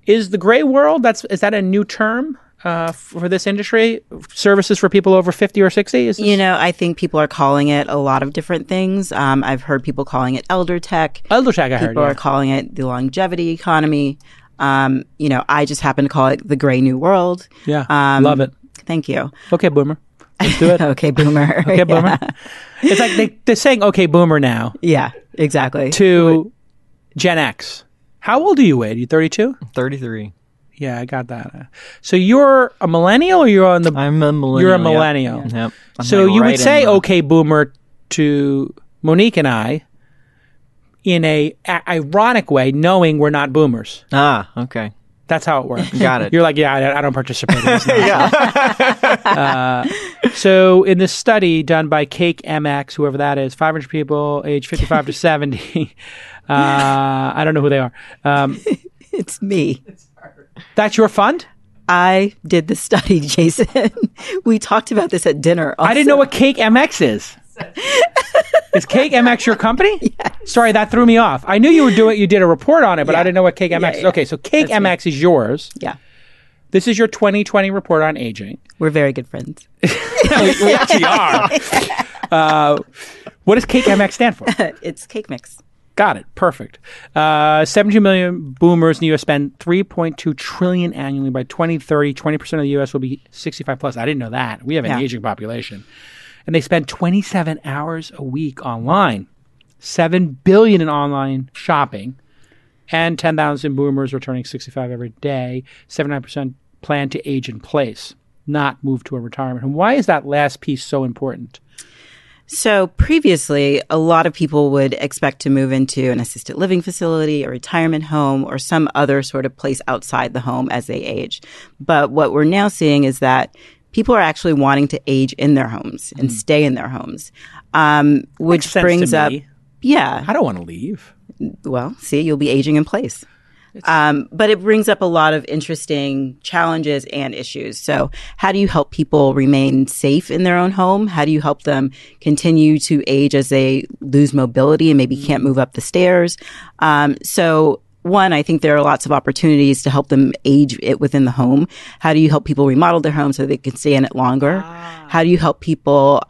Is the gray world, is that a new term for this industry? Services for people over 50 or 60? You know, I think people are calling it a lot of different things. I've heard people calling it elder tech. Elder tech, I heard. People are calling it the longevity economy. You know, I just happen to call it the gray new world. Yeah, love it. Thank you. Okay, boomer. Let's do it. Okay, boomer. Okay, boomer. It's like they're saying okay, boomer now. Yeah, exactly. To Gen X. How old are you, Wade? You 32? 33. Yeah, I got that. So you're a millennial, or you're on the... I'm a millennial. You're a millennial. Yeah. Yep. So like you would say, okay, boomer, to Monique and I in a ironic way, knowing we're not boomers. Ah, okay. That's how it works. Got it. You're like, yeah, I don't participate in this. So in this study done by CakeMX, whoever that is, 500 people, age 55 to 70. I don't know who they are. It's me. That's your fund? I did the study, Jason. We talked about this at dinner. Also. I didn't know what CakeMX is. Is CakeMX your company? Yes. Sorry, that threw me off. I knew you were doing. You did a report on it, but yeah. I didn't know what CakeMX is. Okay, so CakeMX is yours. Yeah. This is your 2020 report on aging. We're very good friends. We actually are. What does CakeMX stand for? It's CakeMix. Got it. Perfect. 17 million boomers in the U.S. spend $3.2 trillion annually. By 2030, 20% of the U.S. will be 65 plus. I didn't know that. We have an aging population. And they spend 27 hours a week online, $7 billion in online shopping, and 10,000 boomers are turning 65 every day. 79% plan to age in place, not move to a retirement home. Why is that last piece so important? So previously, a lot of people would expect to move into an assisted living facility, a retirement home, or some other sort of place outside the home as they age. But what we're now seeing is that people are actually wanting to age in their homes and stay in their homes, which brings up, yeah. I don't want to leave. Well, see, you'll be aging in place. But it brings up a lot of interesting challenges and issues. So how do you help people remain safe in their own home? How do you help them continue to age as they lose mobility and maybe can't move up the stairs? So one, I think there are lots of opportunities to help them age it within the home. How do you help people remodel their home so they can stay in it longer? How do you help people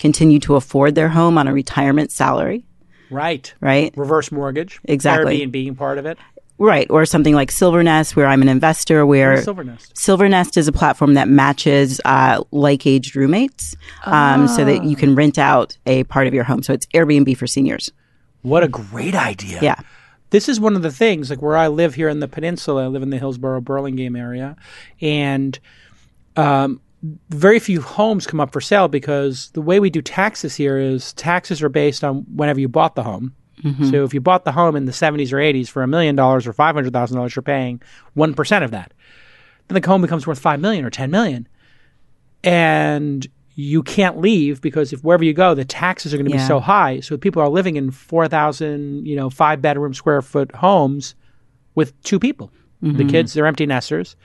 continue to afford their home on a retirement salary? Right. Reverse mortgage. Exactly. Airbnb being part of it. Right, or something like SilverNest, where I'm an investor. Where SilverNest? SilverNest is a platform that matches like-aged roommates, so that you can rent out a part of your home. So it's Airbnb for seniors. What a great idea! Yeah, this is one of the things, like where I live here in the peninsula, I live in the Hillsborough, Burlingame area, and very few homes come up for sale because the way we do taxes here is taxes are based on whenever you bought the home. Mm-hmm. So if you bought the home in the 70s or 80s for $1 million or $500,000, you're paying 1% of that. Then the home becomes worth $5 million or $10 million. And you can't leave because if wherever you go, the taxes are going to be so high. So people are living in 4,000, you know, 5-bedroom square foot homes with two people. Mm-hmm. The kids, they're empty nesters.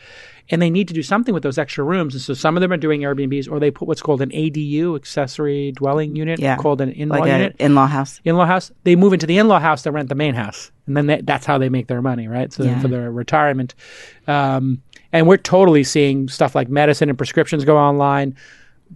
And they need to do something with those extra rooms. And so some of them are doing Airbnbs, or they put what's called an ADU, accessory dwelling unit, called an in-law unit. In-law house. In-law house. They move into the in-law house to rent the main house. And then that's how they make their money, right? So for their retirement. And we're totally seeing stuff like medicine and prescriptions go online.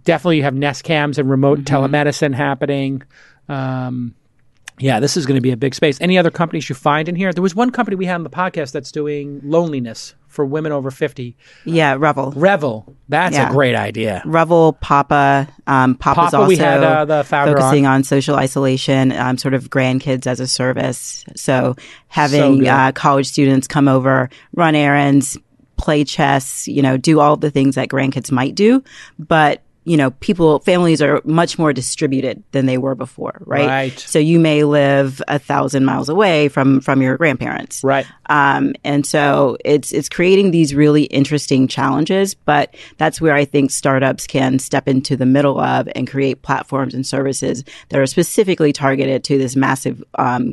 Definitely you have Nest Cams and remote telemedicine happening. Yeah, this is going to be a big space. Any other companies you find in here? There was one company we had on the podcast that's doing loneliness for women over 50. Yeah, Revel. Revel. That's a great idea. Revel, Papa. Papa's also we had, the founder focusing on social isolation, sort of grandkids as a service. So having college students come over, run errands, play chess, you know, do all the things that grandkids might do, but you know, people, families are much more distributed than they were before, right? Right. So you may live 1,000 miles away from your grandparents. Right. And so it's creating these really interesting challenges, but that's where I think startups can step into the middle of and create platforms and services that are specifically targeted to this massive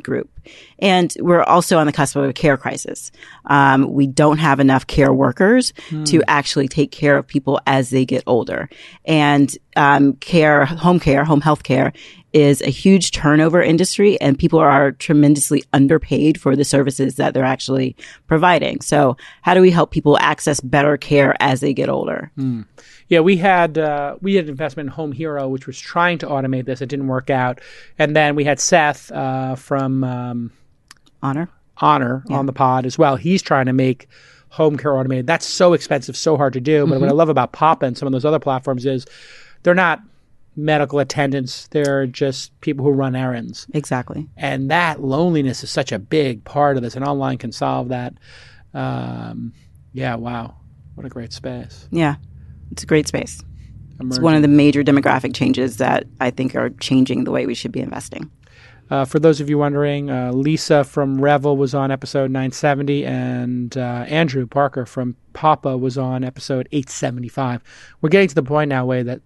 group. And we're also on the cusp of a care crisis. We don't have enough care workers to actually take care of people as they get older. And care, home health care is a huge turnover industry, and people are tremendously underpaid for the services that they're actually providing. So how do we help people access better care as they get older? Mm. Yeah, we had an investment in Home Hero, which was trying to automate this. It didn't work out. And then we had Seth from Honor on the pod as well. He's trying to make home care automated. That's so expensive, so hard to do. But what I love about Papa and some of those other platforms is they're not medical attendants, they're just people who run errands. Exactly. And that loneliness is such a big part of this, and online can solve that. Yeah, wow. What a great space. Yeah, it's a great space. Emerging. It's one of the major demographic changes that I think are changing the way we should be investing. For those of you wondering, Lisa from Revel was on episode 970, and Andrew Parker from Papa was on episode 875. We're getting to the point now, Wade, that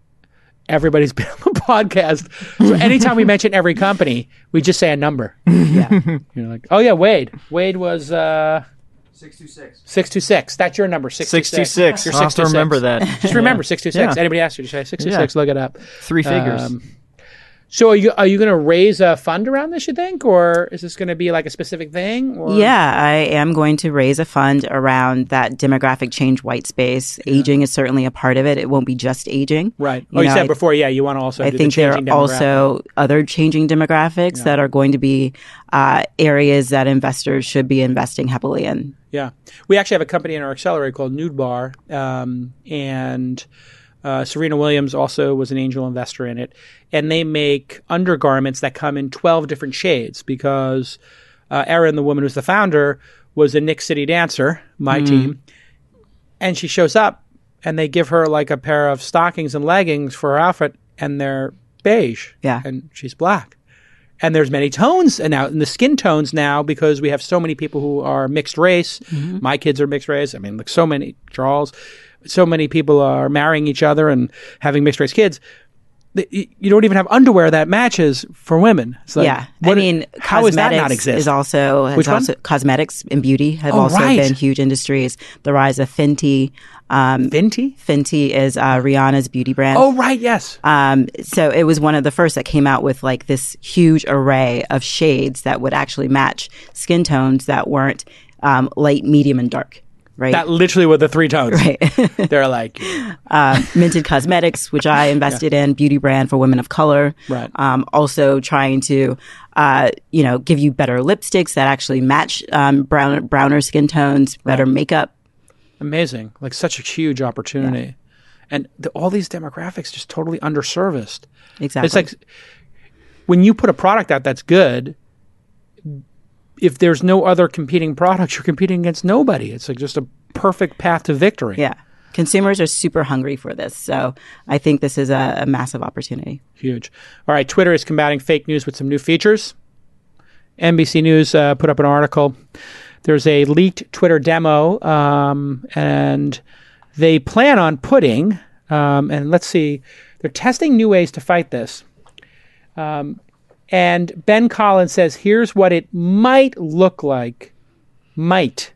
everybody's been on the podcast. So anytime we mention every company, we just say a number. Yeah. You're like, oh yeah, Wade. Wade was 626. 626. That's your number. 626. 626. You're 626. I'll have to remember that. Just remember 626. Yeah. Anybody ask you to say 626? Yeah. Look it up. Three figures. So are you going to raise a fund around this, you think? Or is this going to be like a specific thing? Or? Yeah, I am going to raise a fund around that demographic change white space. Yeah. Aging is certainly a part of it. It won't be just aging. Right. You said before, you want to also do the changing demographic. I think there are also other changing demographics that are going to be areas that investors should be investing heavily in. Yeah. We actually have a company in our accelerator called Nude Bar. Serena Williams also was an angel investor in it. And they make undergarments that come in 12 different shades because Erin, the woman who's the founder, was a Nick City dancer, my team. And she shows up and they give her like a pair of stockings and leggings for her outfit, and they're beige. Yeah. And she's black. And there's many tones and the skin tones now, because we have so many people who are mixed race. Mm-hmm. My kids are mixed race. I mean, like so many, Charles. So many people are marrying each other and having mixed race kids. You don't even have underwear that matches for women. It's like, how is that not exist? Is also, which one? Also, cosmetics and beauty have been huge industries. The rise of Fenty. Fenty? Fenty is Rihanna's beauty brand. Oh, right, yes. So it was one of the first that came out with like this huge array of shades that would actually match skin tones that weren't light, medium, and dark. Right. That literally were the three tones. Right. They're like Minted Cosmetics, which I invested in, beauty brand for women of color. Right. Also trying to, give you better lipsticks that actually match browner skin tones, better makeup. Amazing, like such a huge opportunity, and all these demographics just totally underserviced. Exactly. It's like when you put a product out that's good, if there's no other competing products, you're competing against nobody. It's like just a perfect path to victory. Yeah. Consumers are super hungry for this. So I think this is a massive opportunity. Huge. All right. Twitter is combating fake news with some new features. NBC News put up an article. There's a leaked Twitter demo, and they plan on putting, and let's see, they're testing new ways to fight this. And Ben Collins says, here's what it might look like. Might.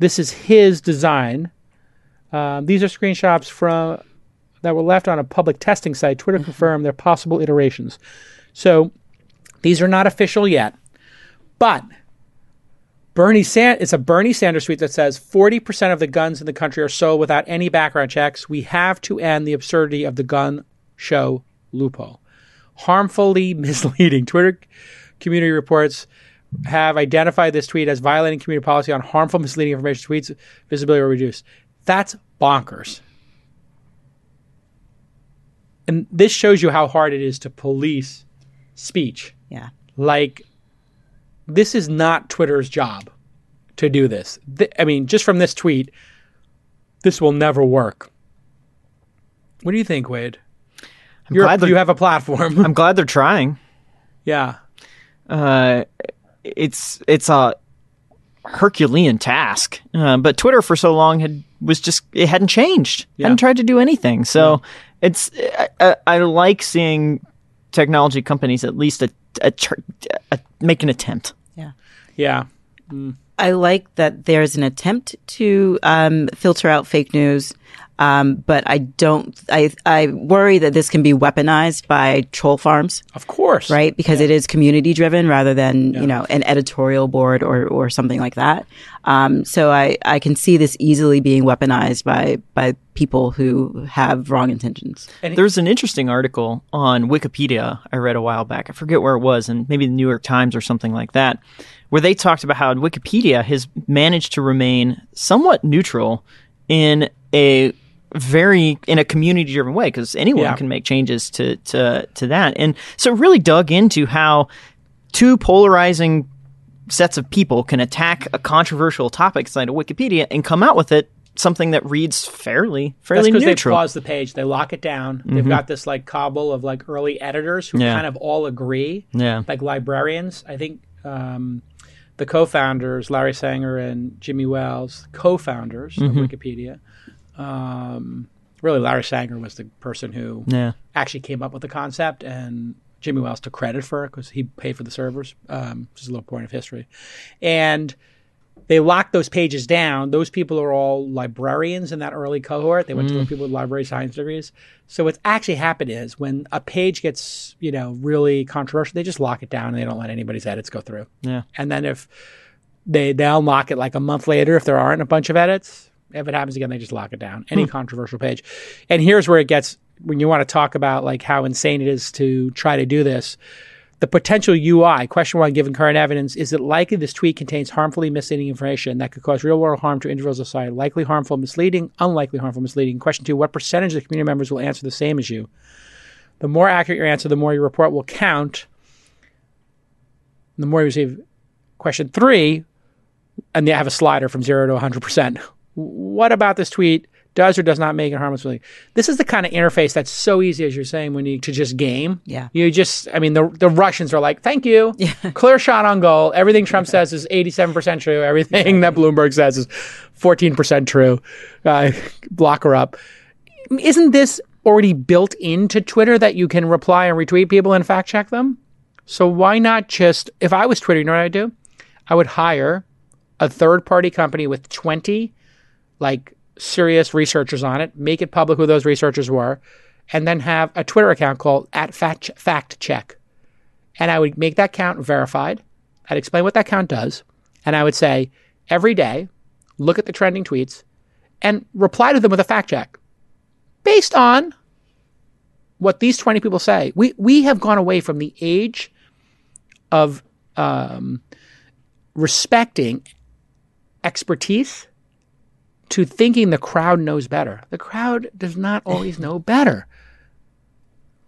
This is his design. These are screenshots from that were left on a public testing site. Twitter confirmed their possible iterations. So these are not official yet. But it's a Bernie Sanders tweet that says 40% of the guns in the country are sold without any background checks. We have to end the absurdity of the gun show loophole. Harmfully misleading. Twitter community reports have identified this tweet as violating community policy on harmful, misleading information. Tweets visibility were reduced. That's bonkers. And this shows you how hard it is to police speech. Yeah. Like, this is not Twitter's job to do this. I mean, just from this tweet, this will never work. What do you think, Wade? You have a platform. I'm glad they're trying. Yeah. It's a Herculean task. But Twitter for so long it hadn't changed. Yeah. Hadn't tried to do anything. So yeah. I like seeing technology companies at least make an attempt. Yeah. Yeah. Mm. I like that there's an attempt to filter out fake news. But I don't. I worry that this can be weaponized by troll farms. Of course, right? Because it is community driven rather than an editorial board or something like that. So I can see this easily being weaponized by people who have wrong intentions. There's an interesting article on Wikipedia I read a while back. I forget where it was, and maybe the New York Times or something like that, where they talked about how Wikipedia has managed to remain somewhat neutral in a community-driven way, because anyone can make changes to that. And so it really dug into how two polarizing sets of people can attack a controversial topic inside of Wikipedia and come out with it, something that reads fairly neutral. That's because they pause the page. They lock it down. Mm-hmm. They've got this like cobble of like early editors who kind of all agree, like librarians. I think the co-founders, Larry Sanger and Jimmy Wells, co-founders of Wikipedia. Really, Larry Sanger was the person who actually came up with the concept, and Jimmy Wells took credit for it because he paid for the servers, which is a little point of history. And they locked those pages down. Those people are all librarians in that early cohort. They went to people with library science degrees. So what's actually happened is when a page gets, really controversial, they just lock it down and they don't let anybody's edits go through. Yeah. And then if they unlock it like a month later, if there aren't a bunch of edits... If it happens again, they just lock it down. Any controversial page. And here's where it gets, when you want to talk about like how insane it is to try to do this, the potential UI, question one, given current evidence, is it likely this tweet contains harmfully misleading information that could cause real-world harm to individuals of society? Likely harmful, misleading, unlikely harmful, misleading. Question two, what percentage of the community members will answer the same as you? The more accurate your answer, the more your report will count. The more you receive. Question three, and they have a slider from 0 to 100%. What about this tweet does or does not make it harmless? This is the kind of interface that's so easy, as you're saying, when you to just game. Yeah. You just, I mean, the Russians are like, thank you. Yeah. Clear shot on goal. Everything Trump says is 87% true. Everything that Bloomberg says is 14% true. Block her up. Isn't this already built into Twitter that you can reply and retweet people and fact check them? So why not just, if I was Twitter, you know what I'd do? I would hire a third party company with 20 like serious researchers on it, make it public who those researchers were, and then have a Twitter account called @FactCheck. And I would make that count verified. I'd explain what that count does. And I would say, every day, look at the trending tweets and reply to them with a fact check. Based on what these 20 people say, we have gone away from the age of respecting expertise to thinking the crowd knows better. The crowd does not always know better.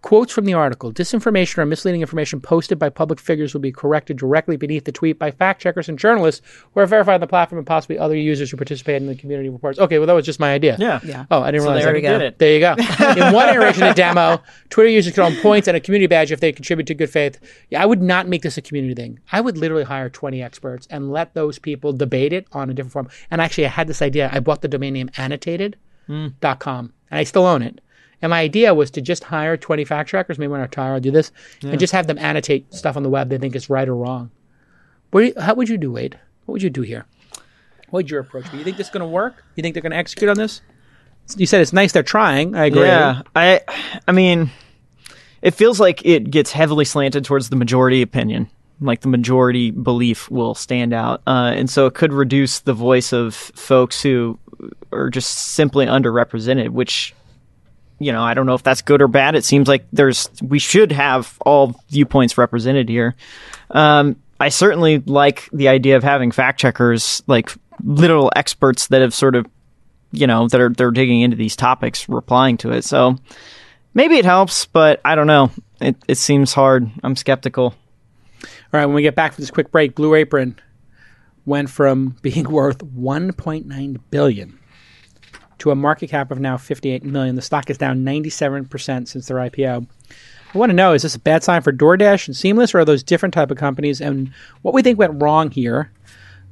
Quotes from the article. Disinformation or misleading information posted by public figures will be corrected directly beneath the tweet by fact checkers and journalists who are verified on the platform and possibly other users who participate in the community reports. Okay, well, that was just my idea. Yeah. Oh, I didn't realize that. There you go. In one iteration of the demo, Twitter users could earn points and a community badge if they contribute to good faith. Yeah, I would not make this a community thing. I would literally hire 20 experts and let those people debate it on a different form. And actually, I had this idea. I bought the domain name annotated.com, and I still own it. And my idea was to just hire 20 fact checkers, maybe when I retire I'll do this, and just have them annotate stuff on the web they think is right or wrong. How would you do, Wade? What would you do here? What would your approach be? You think this is going to work? You think they're going to execute on this? You said it's nice they're trying. I agree. Yeah. I mean, it feels like it gets heavily slanted towards the majority opinion. Like the majority belief will stand out. And so it could reduce the voice of folks who are just simply underrepresented, which, you know, I don't know if that's good or bad. It seems like we should have all viewpoints represented here. I certainly like the idea of having fact checkers, like literal experts that have sort of, you know, they're digging into these topics, replying to it. So maybe it helps, but I don't know. It seems hard. I'm skeptical. All right, when we get back from this quick break, Blue Apron went from being worth $1.9 billion to a market cap of now $58 million. The stock is down 97% since their IPO. I want to know, is this a bad sign for DoorDash and Seamless, or are those different type of companies? And what we think went wrong here,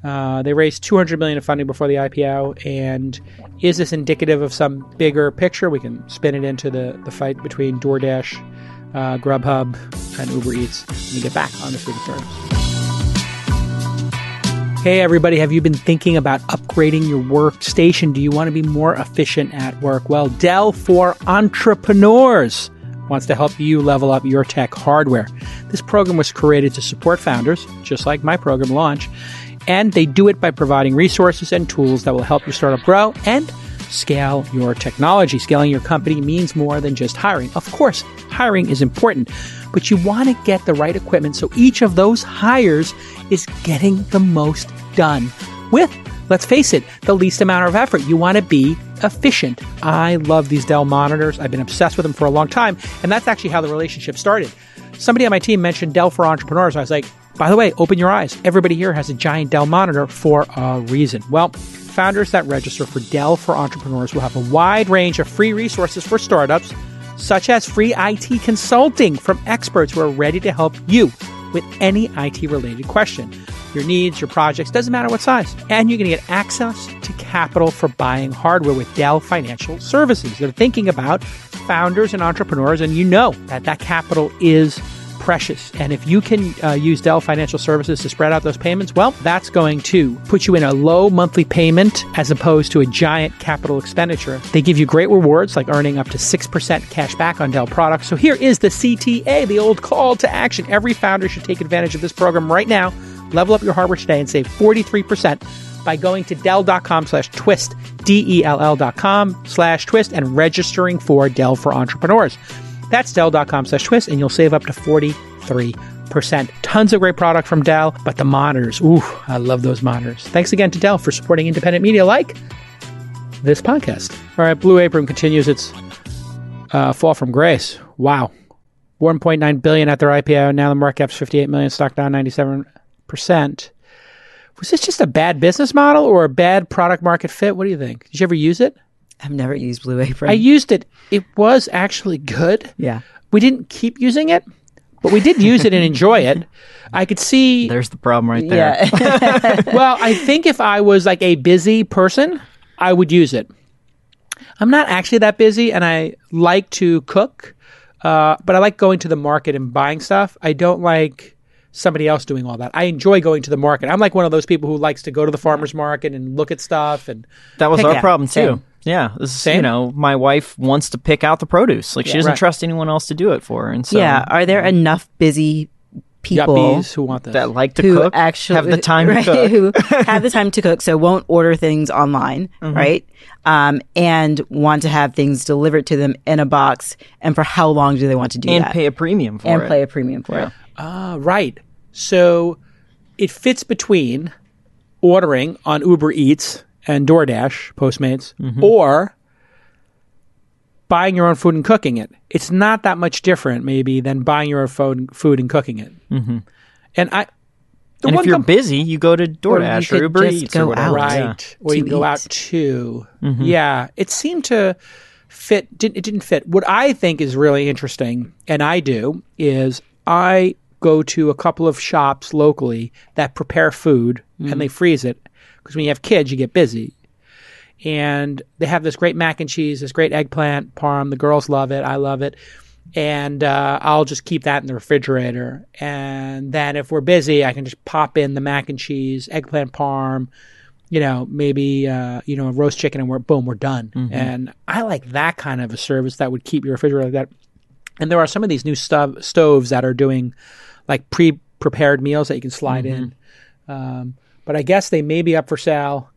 they raised $200 million of funding before the IPO, and is this indicative of some bigger picture? We can spin it into the fight between DoorDash, Grubhub, and Uber Eats when we get back on the Food Returns. Hey everybody, have you been thinking about upgrading your workstation? Do you want to be more efficient at work? Well, Dell for Entrepreneurs wants to help you level up your tech hardware. This program was created to support founders, just like my program, Launch, and they do it by providing resources and tools that will help your startup grow and scale your technology. Scaling your company means more than just hiring. Of course, hiring is important, but you want to get the right equipment so each of those hires is getting the most done with, let's face it, the least amount of effort. You want to be efficient. I love these Dell monitors. I've been obsessed with them for a long time, and that's actually how the relationship started. Somebody on my team mentioned Dell for Entrepreneurs. I was like, by the way, open your eyes. Everybody here has a giant Dell monitor for a reason. Well, founders that register for Dell for Entrepreneurs will have a wide range of free resources for startups, such as free IT consulting from experts who are ready to help you with any IT-related question. Your needs, your projects, doesn't matter what size. And you're going to get access to capital for buying hardware with Dell Financial Services. They're thinking about founders and entrepreneurs, and you know that capital is precious. And if you can use Dell Financial Services to spread out those payments, well, that's going to put you in a low monthly payment as opposed to a giant capital expenditure. They give you great rewards like earning up to 6% cash back on Dell products. So here is the CTA, the old call to action. Every founder should take advantage of this program right now. Level up your hardware today and save 43% by going to Dell.com/twist, DELL.com/twist, and registering for Dell for Entrepreneurs. That's Dell.com/twist, and you'll save up to 43%. Tons of great product from Dell, but the monitors, ooh, I love those monitors. Thanks again to Dell for supporting independent media like this podcast. All right, Blue Apron continues its fall from grace. Wow. $1.9 billion at their IPO. Now the market cap's $58 million, stock down 97%. Was this just a bad business model or a bad product market fit? What do you think? Did you ever use it? I've never used Blue Apron. I used it. It was actually good. Yeah. We didn't keep using it, but we did use it and enjoy it. I could see. There's the problem right there. Yeah. Well, I think if I was like a busy person, I would use it. I'm not actually that busy, and I like to cook, but I like going to the market and buying stuff. I don't like somebody else doing all that. I enjoy going to the market. I'm like one of those people who likes to go to the farmer's market and look at stuff. And that was our problem too. Yeah, this is, you know, my wife wants to pick out the produce. Like, she doesn't trust anyone else to do it for her. And so, are there enough busy people yuppies who want this, that like to cook, actually have the time to cook, who have the time to cook, so won't order things online, right? And want to have things delivered to them in a box. And for how long do they want to do that? And pay a premium for it. And pay a premium for it. Right. So it fits between ordering on Uber Eats and DoorDash, Postmates, or buying your own food and cooking it. It's not that much different maybe than buying your own food and cooking it. Mm-hmm. And if you're busy, you go to DoorDash or Uber Eats or whatever. Right. Or you go out too. Mm-hmm. Yeah. It seemed to fit. It didn't fit. What I think is really interesting, and I do, is I go to a couple of shops locally that prepare food and they freeze it. Because when you have kids, you get busy. And they have this great mac and cheese, this great eggplant parm. The girls love it. I love it. And I'll just keep that in the refrigerator. And then if we're busy, I can just pop in the mac and cheese, eggplant parm, maybe, a roast chicken, and we're done. Mm-hmm. And I like that kind of a service that would keep your refrigerator like that. And there are some of these new stoves that are doing like pre-prepared meals that you can slide in. But I guess they may be up for sale.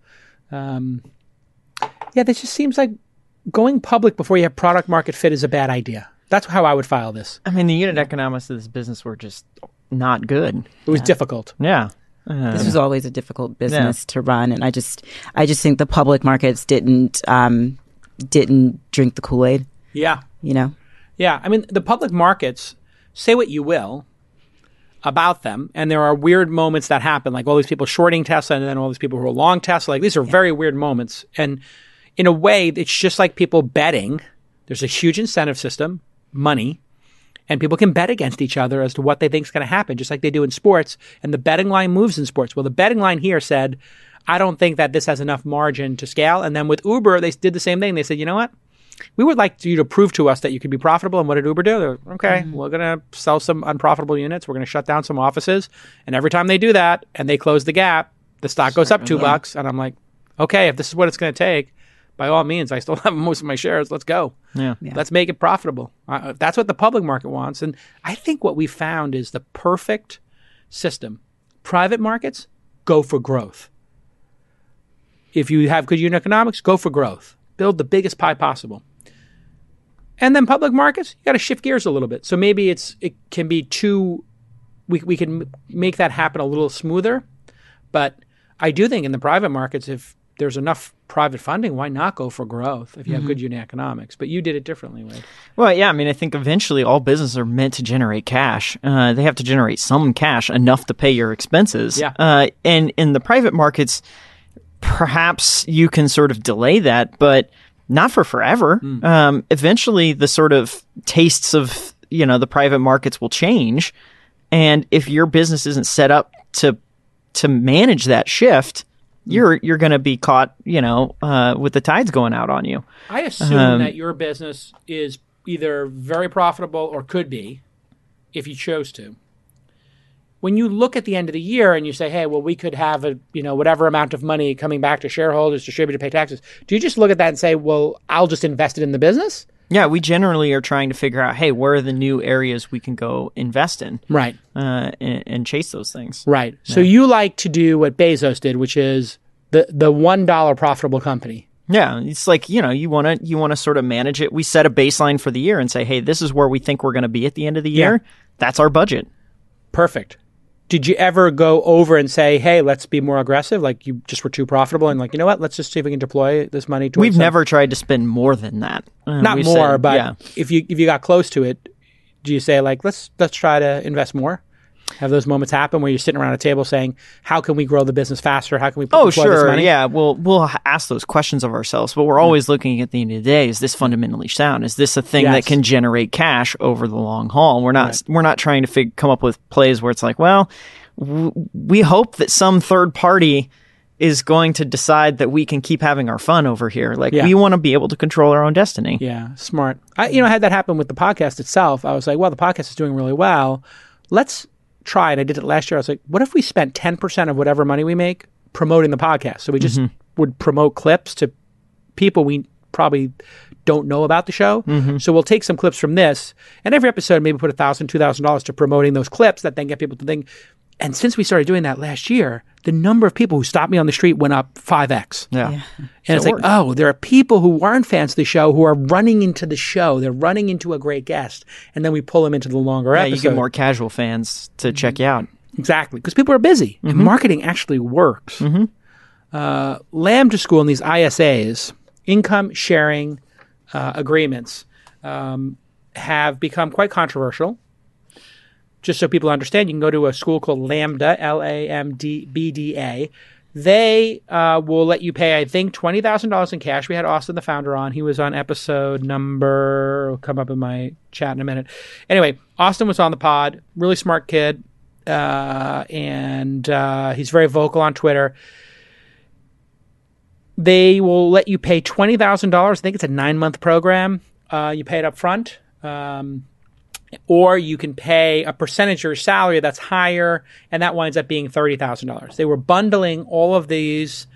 This just seems like going public before you have product market fit is a bad idea. That's how I would file this. I mean, the unit economics of this business were just not good. It was difficult. Yeah. This was always a difficult business to run. And I just think the public markets didn't drink the Kool-Aid. Yeah. Yeah. I mean, the public markets, say what you will about them. And there are weird moments that happen, like all these people shorting Tesla and then all these people who are long Tesla. Like these are very weird moments. And in a way, it's just like people betting. There's a huge incentive system, money, and people can bet against each other as to what they think is going to happen, just like they do in sports. And the betting line moves in sports. Well, the betting line here said, I don't think that this has enough margin to scale. And then with Uber, they did the same thing. They said, you know what? We would like you to prove to us that you could be profitable. And what did Uber do? They're like, okay, we're going to sell some unprofitable units. We're going to shut down some offices. And every time they do that and they close the gap, the stock goes up $2. And I'm like, okay, if this is what it's going to take, by all means, I still have most of my shares. Let's go. Yeah. Let's make it profitable. That's what the public market wants. And I think what we found is the perfect system. Private markets, go for growth. If you have good unit economics, go for growth. Build the biggest pie possible. And then public markets, you got to shift gears a little bit. So maybe it can be too, we can make that happen a little smoother. But I do think in the private markets, if there's enough private funding, why not go for growth if you have good unit economics? But you did it differently, Wade. Well, yeah. I mean, I think eventually all businesses are meant to generate cash. They have to generate some cash, enough to pay your expenses. Yeah. And in the private markets, perhaps you can sort of delay that, but not for forever. Eventually, the sort of tastes of the private markets will change. And if your business isn't set up to manage that shift, you're going to be caught, with the tides going out on you. I assume that your business is either very profitable or could be if you chose to. When you look at the end of the year and you say, hey, well, we could have a, whatever amount of money coming back to shareholders, distributed, pay taxes. Do you just look at that and say, well, I'll just invest it in the business? Yeah, we generally are trying to figure out, hey, where are the new areas we can go invest in? Right. And chase those things. Right. Yeah. So you like to do what Bezos did, which is the $1 profitable company. Yeah. It's like, you want to sort of manage it. We set a baseline for the year and say, hey, this is where we think we're going to be at the end of the year. Yeah. That's our budget. Perfect. Did you ever go over and say, hey, let's be more aggressive? Like you just were too profitable and like, you know what? Let's just see if we can deploy this money. We've never tried to spend more than that. If you got close to it, do you say like, let's try to invest more? Have those moments happen where you're sitting around a table saying, how can we grow the business faster? How can we deploy this money? Yeah. We'll ask those questions of ourselves, but we're always looking at the end of the day, is this fundamentally sound? Is this a thing that can generate cash over the long haul? We're not trying to come up with plays where it's like, well, we hope that some third party is going to decide that we can keep having our fun over here. Like we want to be able to control our own destiny. Yeah. Smart. I had that happen with the podcast itself. I was like, well, the podcast is doing really well. Let's try, and I did it last year. I was like, what if we spent 10% of whatever money we make promoting the podcast? So we just would promote clips to people we probably don't know about the show. So we'll take some clips from this and every episode maybe put $1,000, $2,000 to promoting those clips that then get people to think. And since we started doing that last year, the number of people who stopped me on the street went up 5x. Yeah. And it's like, oh, there are people who aren't fans of the show who are running into the show. They're running into a great guest. And then we pull them into the longer episode. You get more casual fans to check you out. Exactly. Because people are busy. And marketing actually works. Lambda School and these ISAs, income sharing agreements have become quite controversial. Just so people understand, you can go to a school called Lambda, L-A-M-D-B-D-A. They will let you pay, I think, $20,000 in cash. We had Austin, the founder, on. He was on episode number... It'll come up in my chat in a minute. Anyway, Austin was on the pod. Really smart kid. And he's very vocal on Twitter. They will let you pay $20,000. I think it's a 9-month program. You pay it up front. Or you can pay a percentage of your salary that's higher, and that winds up being $30,000. They were bundling all of these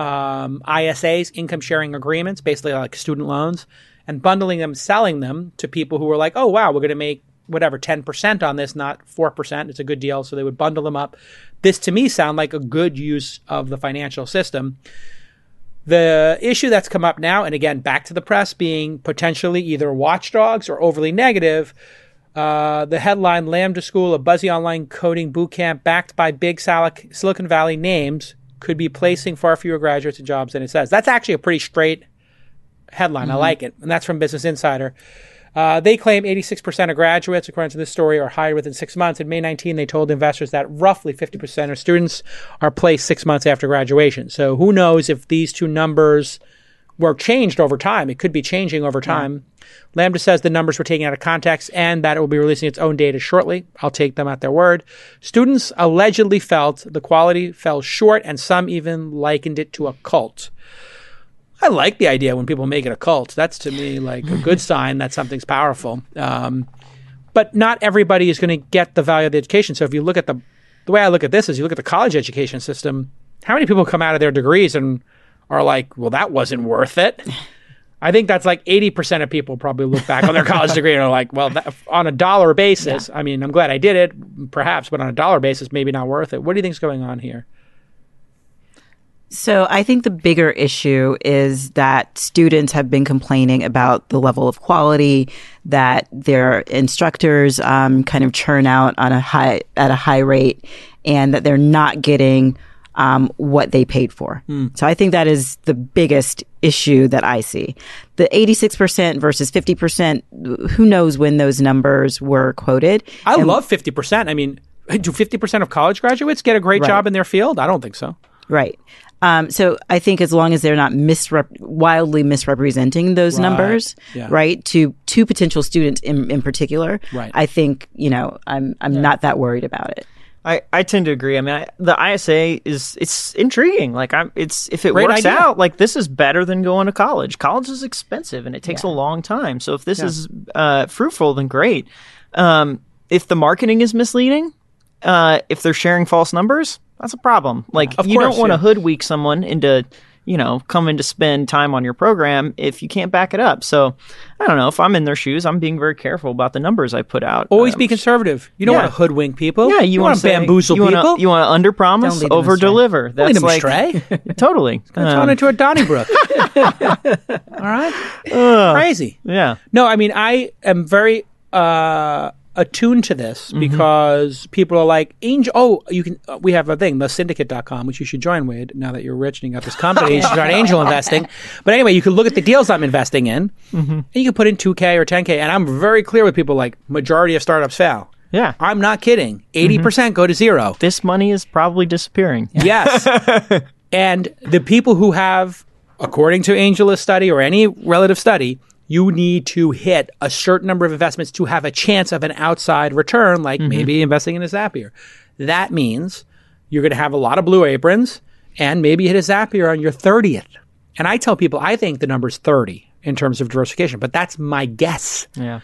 ISAs, income sharing agreements, basically like student loans, and bundling them, selling them to people who were like, oh, wow, we're going to make whatever, 10% on this, not 4%. It's a good deal. So they would bundle them up. This, to me, sound like a good use of the financial system. The issue that's come up now, and again, back to the press being potentially either watchdogs or overly negative. The headline, Lambda School, a buzzy online coding bootcamp backed by big Silicon Valley names, could be placing far fewer graduates in jobs than it says. That's actually a pretty straight headline. Mm-hmm. I like it. And that's from Business Insider. They claim 86% of graduates, according to this story, are hired within 6 months. In May 19, they told investors that roughly 50% of students are placed 6 months after graduation. So who knows if these two numbers were changed over time. It could be changing over time. Yeah. Lambda says the numbers were taken out of context and that it will be releasing its own data shortly. I'll take them at their word. Students allegedly felt the quality fell short, and some even likened it to a cult. I like the idea when people make it a cult. That's, to me, like a good sign that something's powerful. But not everybody is going to get the value of the education. So if you look at the way I look at this is you look at the college education system, how many people come out of their degrees and are like, well, that wasn't worth it. I think that's like 80% of people probably look back on their college degree and are like, well, that, on a dollar basis, yeah. I mean, I'm glad I did it, perhaps, but on a dollar basis, maybe not worth it. What do you think is going on here? So I think the bigger issue is that students have been complaining about the level of quality that their instructors kind of churn out on at a high rate, and that they're not getting what they paid for. Mm. So I think that is the biggest issue that I see. The 86% versus 50%, who knows when those numbers were quoted. I love 50%. I mean, do 50% of college graduates get a great job in their field? I don't think so. Right. So I think as long as they're not wildly misrepresenting those numbers, to potential students in particular, I think, I'm not that worried about it. I tend to agree. I mean, the ISA it's intriguing. Like, if it Great works idea. Out, like, this is better than going to college. College is expensive and it takes a long time. So if this is fruitful, then great. If the marketing is misleading, if they're sharing false numbers, that's a problem. Like, you don't want to hoodwink someone into, coming to spend time on your program if you can't back it up. So, I don't know. If I'm in their shoes, I'm being very careful about the numbers I put out. Always be conservative. You don't want to hoodwink people. Yeah, you want to bamboozle people. You want to underpromise, over-deliver. Don't lead them astray. Totally. It's going to turn into a Donnybrook. All right? Crazy. Yeah. No, I mean, I am very attuned to this because people are like, Angel. Oh, you can. We have a thing, thesyndicate.com, which you should join, Wade, now that you're rich and you got this company. You should start angel investing. But anyway, you can look at the deals I'm investing in, and you can put in 2K or 10K. And I'm very clear with people, like, majority of startups fail. Yeah. I'm not kidding. 80% go to zero. This money is probably disappearing. Yes. And the people who have, according to Angela's study or any relative study, you need to hit a certain number of investments to have a chance of an outside return, like maybe investing in a Zapier. That means you're going to have a lot of Blue Aprons and maybe hit a Zapier on your 30th. And I tell people, I think the number's 30 in terms of diversification, but that's my guess. Yeah.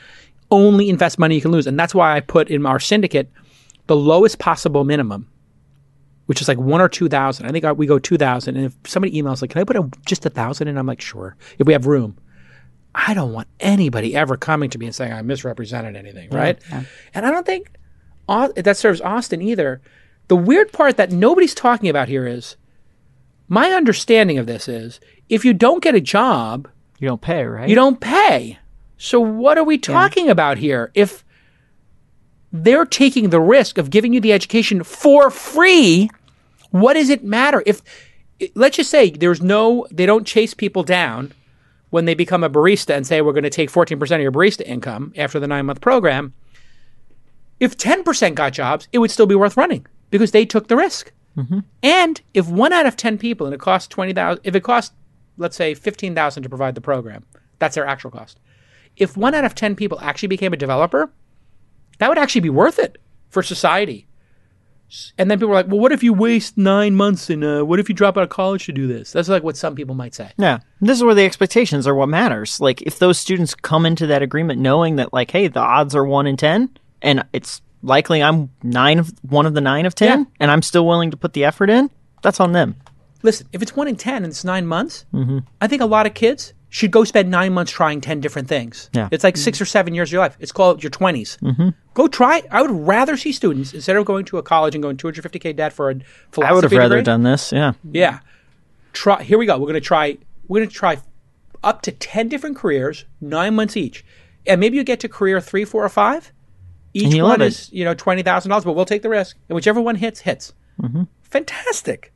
Only invest money you can lose. And that's why I put in our syndicate the lowest possible minimum, which is like 1 or 2,000. I think we go 2,000. And if somebody emails like, can I put just 1,000 in? I'm like, sure, if we have room. I don't want anybody ever coming to me and saying I misrepresented anything, right? Yeah. And I don't think that serves Austin either. The weird part that nobody's talking about here is, my understanding of this is, if you don't get a job... You don't pay, right? You don't pay. So what are we talking about here? If they're taking the risk of giving you the education for free, what does it matter? If, let's just say, they don't chase people down when they become a barista and say, we're going to take 14% of your barista income after the 9-month program, if 10% got jobs, it would still be worth running because they took the risk. Mm-hmm. And if 1 out of 10 people, and it costs $20,000, if it costs, let's say, $15,000 to provide the program, that's their actual cost. If 1 out of 10 people actually became a developer, that would actually be worth it for society. And then people are like, well, what if you waste 9 months and what if you drop out of college to do this? That's like what some people might say. Yeah. This is where the expectations are what matters. Like if those students come into that agreement knowing that like, hey, the odds are 1 in 10 and it's likely I'm one of the nine of 10 and I'm still willing to put the effort in, that's on them. Listen, if it's 1 in 10 and it's 9 months, I think a lot of kids should go spend 9 months trying 10 different things. Yeah. It's like 6 or 7 years of your life. It's called your 20s. Mm-hmm. Go try it. I would rather see students, instead of going to a college and going $250K debt for a philosophy degree. I would have rather done this, yeah. Yeah. Here we go. We're going to try up to 10 different careers, 9 months each. And maybe you get to career 3, 4, or 5. Each one is, $20,000, but we'll take the risk. And whichever one hits. Mm-hmm. Fantastic.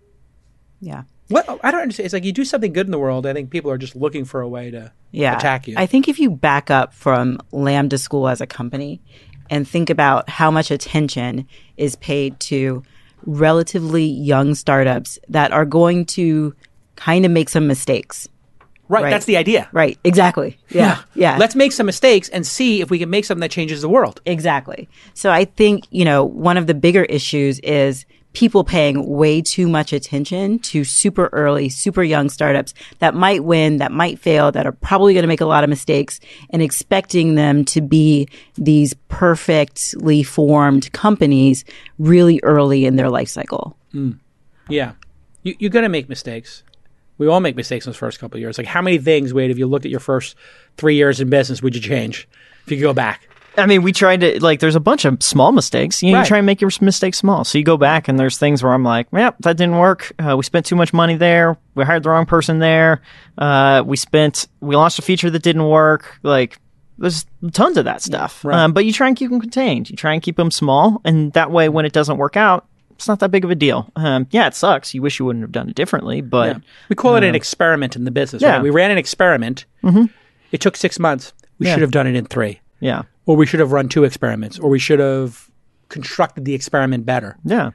Yeah. Well, I don't understand. It's like you do something good in the world. I think people are just looking for a way to attack you. I think if you back up from Lambda School as a company and think about how much attention is paid to relatively young startups that are going to kind of make some mistakes. Right. That's the idea. Right. Exactly. Yeah. Let's make some mistakes and see if we can make something that changes the world. Exactly. So I think, one of the bigger issues is people paying way too much attention to super early, super young startups that might win, that might fail, that are probably going to make a lot of mistakes, and expecting them to be these perfectly formed companies really early in their life cycle. Mm. Yeah. You're going to make mistakes. We all make mistakes in those first couple of years. Like how many things, Wade, if you looked at your first 3 years in business, would you change if you could go back? I mean, we tried to, there's a bunch of small mistakes. You try and make your mistakes small. So you go back and there's things where I'm like, yep, that didn't work. We spent too much money there. We hired the wrong person there. We launched a feature that didn't work. There's tons of that stuff. Right. But you try and keep them contained. You try and keep them small. And that way, when it doesn't work out, it's not that big of a deal. It sucks. You wish you wouldn't have done it differently, but... Yeah. We call it an experiment in the business. Yeah. Right? We ran an experiment. Mm-hmm. It took 6 months. We should have done it in 3. Yeah. Or we should have run 2 experiments, or we should have constructed the experiment better. Yeah.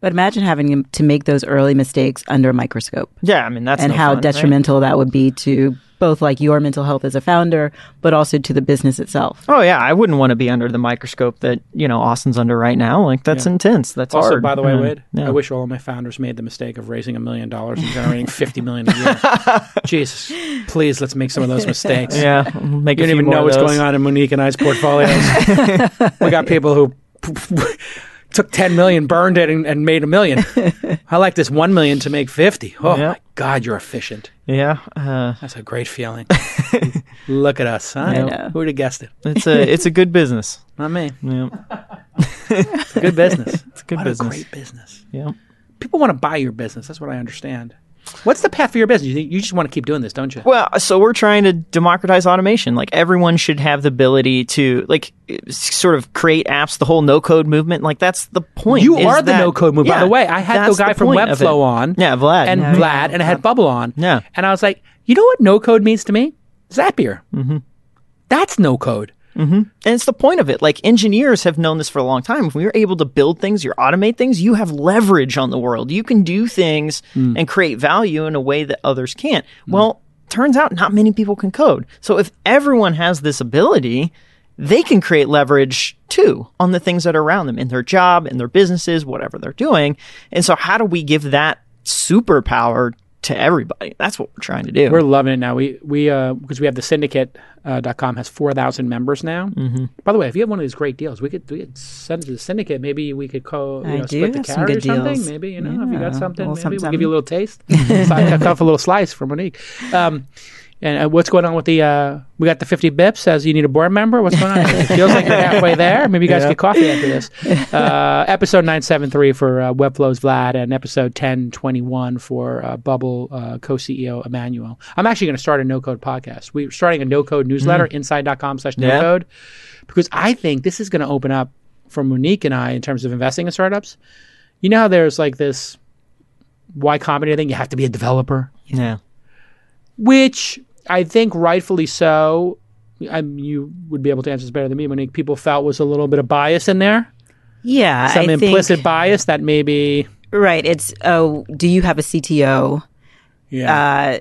But imagine having to make those early mistakes under a microscope. Yeah, I mean, that's and no how fun, detrimental right? that would be to both your mental health as a founder, but also to the business itself. Oh, yeah. I wouldn't want to be under the microscope that, Austin's under right now. That's intense. That's also, hard. Also, by the way, Wade, I wish all of my founders made the mistake of raising $1 million and generating $50 million a year. Jesus, please, let's make some of those mistakes. Yeah. You don't even know what's going on in Monique and I's portfolios. We got people who... took 10 million, burned it, and made $1 million. I like this 1 million to make 50. Oh, my God, you're efficient. Yeah. That's a great feeling. Look at us. Huh? I know. Who would have guessed it? It's a good business. Not me. Yeah. It's a good business. It's a good business. A great business. Yeah. People want to buy your business. That's what I understand. What's the path for your business? You just want to keep doing this, don't you? Well, so we're trying to democratize automation. Everyone should have the ability to, sort of create apps, the whole no-code movement. That's the point. You are the no-code movement. Yeah, by the way, I had the guy from Webflow on. Yeah, Vlad. And Vlad, and I had Bubble on. Yeah. And I was like, you know what no-code means to me? Zapier. Mm-hmm. That's no-code. Mm-hmm. And it's the point of it. Engineers have known this for a long time. If we are able to build things, you automate things, you have leverage on the world. You can do things and create value in a way that others can't. Well, turns out not many people can code. So if everyone has this ability, they can create leverage too on the things that are around them in their job, in their businesses, whatever they're doing. And so how do we give that superpower to everybody? That's what we're trying to do. We're loving it now. We because we have the syndicate.com has 4,000 members now. Mm-hmm. By the way, if you have one of these great deals, we could send it to the syndicate. Maybe we could split the carrot or something. Deals. Maybe if you got something, we'll give you a little taste. So I cut off a little slice for Monique. And what's going on with the? We got the 50 bips. Says you need a board member. What's going on? It feels like you're halfway there. Maybe you guys get coffee after this. Episode 973 for Webflow's Vlad, and episode 1021 for Bubble co-CEO Emmanuel. I'm actually going to start a no-code podcast. We're starting a no-code newsletter inside.com/no-code because I think this is going to open up for Monique and I in terms of investing in startups. You know how there's this Y Combinator thing. You have to be a developer. Yeah. Which I think rightfully so. You would be able to answer this better than me, Monique. People felt was a little bit of bias in there. Yeah. Some implicit bias that maybe. Right. It's, oh, do you have a CTO? Yeah.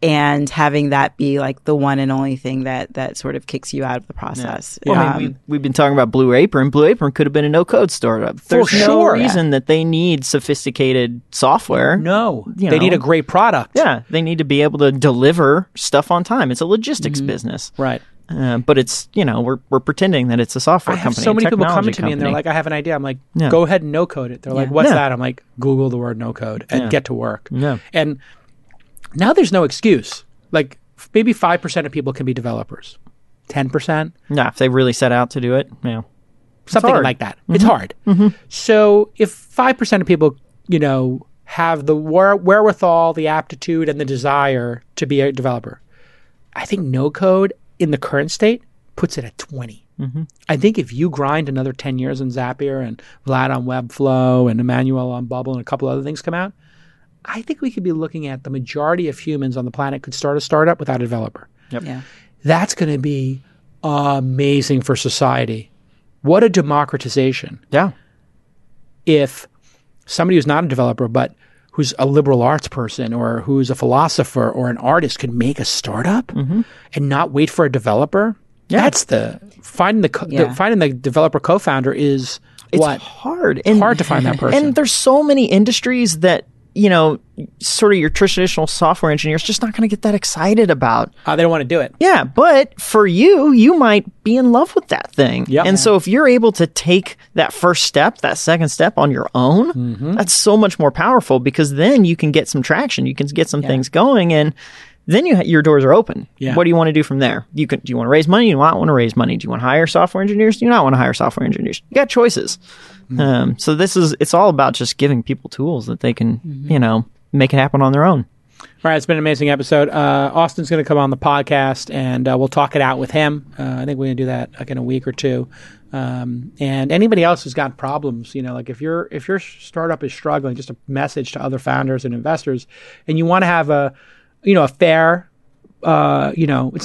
And having that be like the one and only thing that sort of kicks you out of the process. Yeah. Well, I mean, we've been talking about Blue Apron. Blue Apron could have been a no-code startup. There's no reason that they need sophisticated software. No. They need a great product. Yeah. They need to be able to deliver stuff on time. It's a logistics business. Right. But it's, we're pretending that it's a software company. I have so many people coming to me and they're like, I have an idea. I'm like, go ahead and no-code it. They're like, what's that? I'm like, Google the word no-code and get to work. Yeah. And now there's no excuse. Like maybe 5% of people can be developers, 10%. Yeah, if they really set out to do it, something like that. Mm-hmm. It's hard. Mm-hmm. So if 5% of people, have the wherewithal, the aptitude, and the desire to be a developer, I think no code in the current state puts it at 20. Mm-hmm. I think if you grind another 10 years on Zapier and Vlad on Webflow and Emmanuel on Bubble and a couple other things come out, I think we could be looking at the majority of humans on the planet could start a startup without a developer. Yep. Yeah. That's going to be amazing for society. What a democratization. Yeah. If somebody who's not a developer but who's a liberal arts person or who's a philosopher or an artist could make a startup and not wait for a developer, that's finding the developer co-founder is hard. It's hard to find that person. And there's so many industries that sort of your traditional software engineer's just not going to get that excited about. They don't want to do it. Yeah, but for you might be in love with that thing. Yep. And so if you're able to take that first step, that second step on your own, that's so much more powerful because then you can get some traction. You can get some things going and then your doors are open. Yeah. What do you want to do from there? Do you want to raise money? Do you not want to raise money? Do you want to hire software engineers? Do you not want to hire software engineers? You got choices. So it's all about just giving people tools that they can, make it happen on their own. All right. It's been an amazing episode. Austin's going to come on the podcast and we'll talk it out with him. I think we're going to do that like in a week or two. And anybody else who's got problems, like if your startup is struggling, just a message to other founders and investors, and you want to have a fair, it's not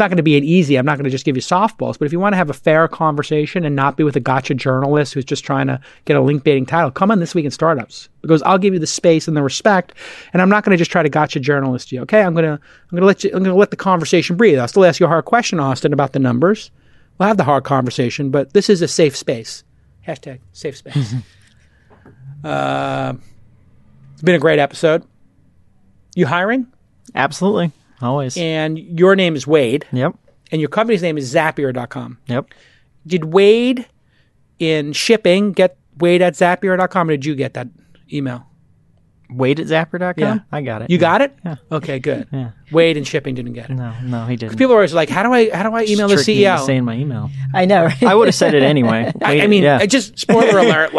going to be an easy, I'm not going to just give you softballs, but if you want to have a fair conversation and not be with a gotcha journalist who's just trying to get a link baiting title, come on This Week in Startups, because I'll give you the space and the respect, and I'm not going to just try to gotcha journalist you. Okay, I'm going to let the conversation breathe. I'll still ask you a hard question, Austin, about the numbers. We'll have the hard conversation, but this is a safe space. Hashtag safe space. It's been a great episode. You hiring? Absolutely. Always. And your name is Wade. Yep. And your company's name is Zapier.com. Yep. Did Wade in shipping get Wade at Zapier.com, or did you get that email? Wade at Zapier.com? Yeah. I got it. You got it? Yeah. Okay, good. Yeah. Wade in shipping didn't get it. No, he didn't. People are always like, how do I email the CEO? Just saying my email. I know, right? I would have said it anyway. Just spoiler alert,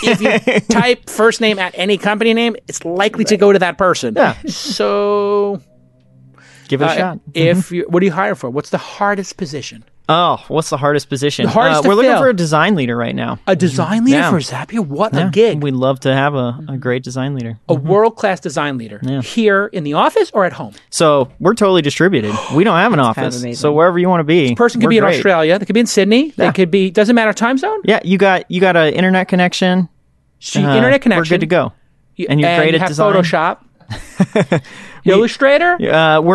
if you type first name at any company name, it's likely to go to that person. Yeah. So give it a shot. What do you hire for? What's the hardest position? Oh, what's the hardest position? The hardest to we're looking for a design leader right now. A design leader for Zapier? What a gig. We'd love to have a great design leader. A world-class design leader here in the office or at home? So we're totally distributed. We don't have an office. Kind of so wherever you want to be. This person could be in Australia. They could be in Sydney. They could be, doesn't matter time zone. Yeah, you got an internet connection. Internet connection. We're good to go. And you're great at design. Photoshop. Illustrator? We're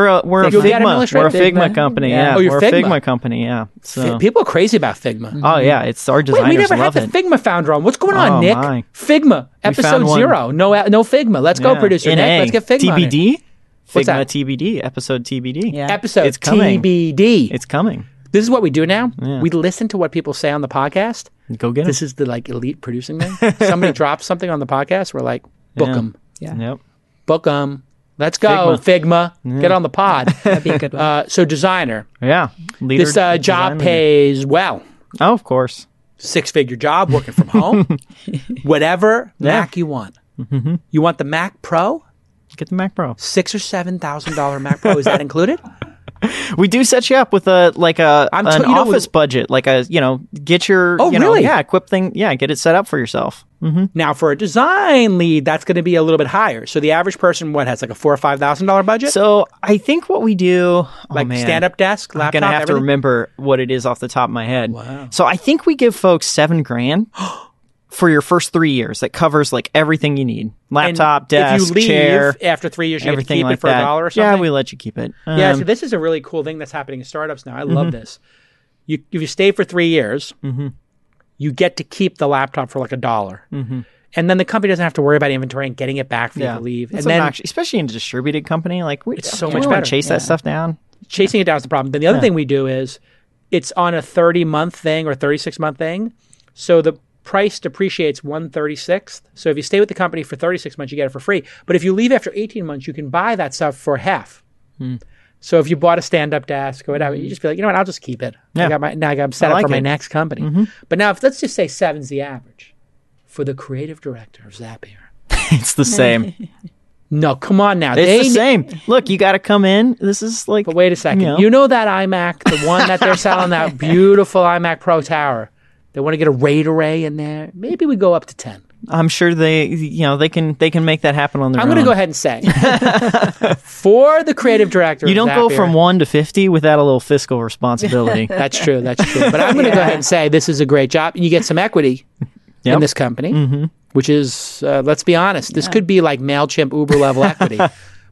a Figma. We're a Figma company. Yeah. Oh, you're Figma. A Figma company. Yeah. So people are crazy about Figma. Oh yeah, it's our designers. We never had the Figma founder on. What's going on, Nick? My. Figma episode 0. No Figma. Let's go, producer Nick. Let's get Figma. TBD. What's Figma that? TBD. Episode TBD. Yeah. Episode it's coming. TBD. It's coming. This is what we do now. Yeah. We listen to what people say on the podcast. Go get it. This is the elite producing thing. Somebody drops something on the podcast. We're like, book them. Yeah. Yep. Book them. Let's go, Figma. Get on the pod. That'd be a good one. So designer. Yeah. Leader, this job pays well. Oh, of course. 6-figure job, working from home. Whatever Mac you want. Mm-hmm. You want the Mac Pro? Get the Mac Pro. $6,000 or $7,000 Mac Pro. Is that included? We do set you up with an office budget, like a, you know, get your, oh, you know, really? Yeah, equip thing. Yeah. Get it set up for yourself. Mm-hmm. Now for a design lead, that's going to be a little bit higher. So the average person, what, has like a $4,000 or $5,000 budget? So I think what we do, like stand up desk, laptop, I'm going to have everything. To remember what it is off the top of my head. Wow. So I think we give folks $7,000 for your first 3 years. That covers like everything you need. Laptop, and desk, if you leave chair. After 3 years, you get to keep like it for that. $1 or something. Yeah, we let you keep it. Yeah, so this is a really cool thing that's happening in startups now. I love this. If you stay for 3 years, you get to keep the laptop for like $1. And then the company doesn't have to worry about inventory and getting it back for you to leave. That's, and then, especially in a distributed company, like it's so much better. Chase that stuff down. Chasing it down is the problem. Then the other thing we do is it's on a 30-month thing or 36-month thing. So the price depreciates 1/36th. So if you stay with the company for 36 months, you get it for free. But if you leave after 18 months, you can buy that stuff for half. So if you bought a stand-up desk or whatever, you just be like, you know what, I'll just keep it. Yeah. I got set up for my next company. But now, let's just say 7's the average for the creative director of Zapier. It's the same. No, come on now. It's the same. Look, you got to come in. This is like... But wait a second. You know that iMac, the one that they're selling, that beautiful iMac Pro Tower. They want to get a RAID array in there. Maybe we go up to 10. I'm sure they can make that happen on their own. I'm going to go ahead and say, for the creative director, you don't go from 1 to 50 without a little fiscal responsibility. That's true. But I'm going to go ahead and say this is a great job, and you get some equity in this company, which is let's be honest, this could be like MailChimp Uber level equity.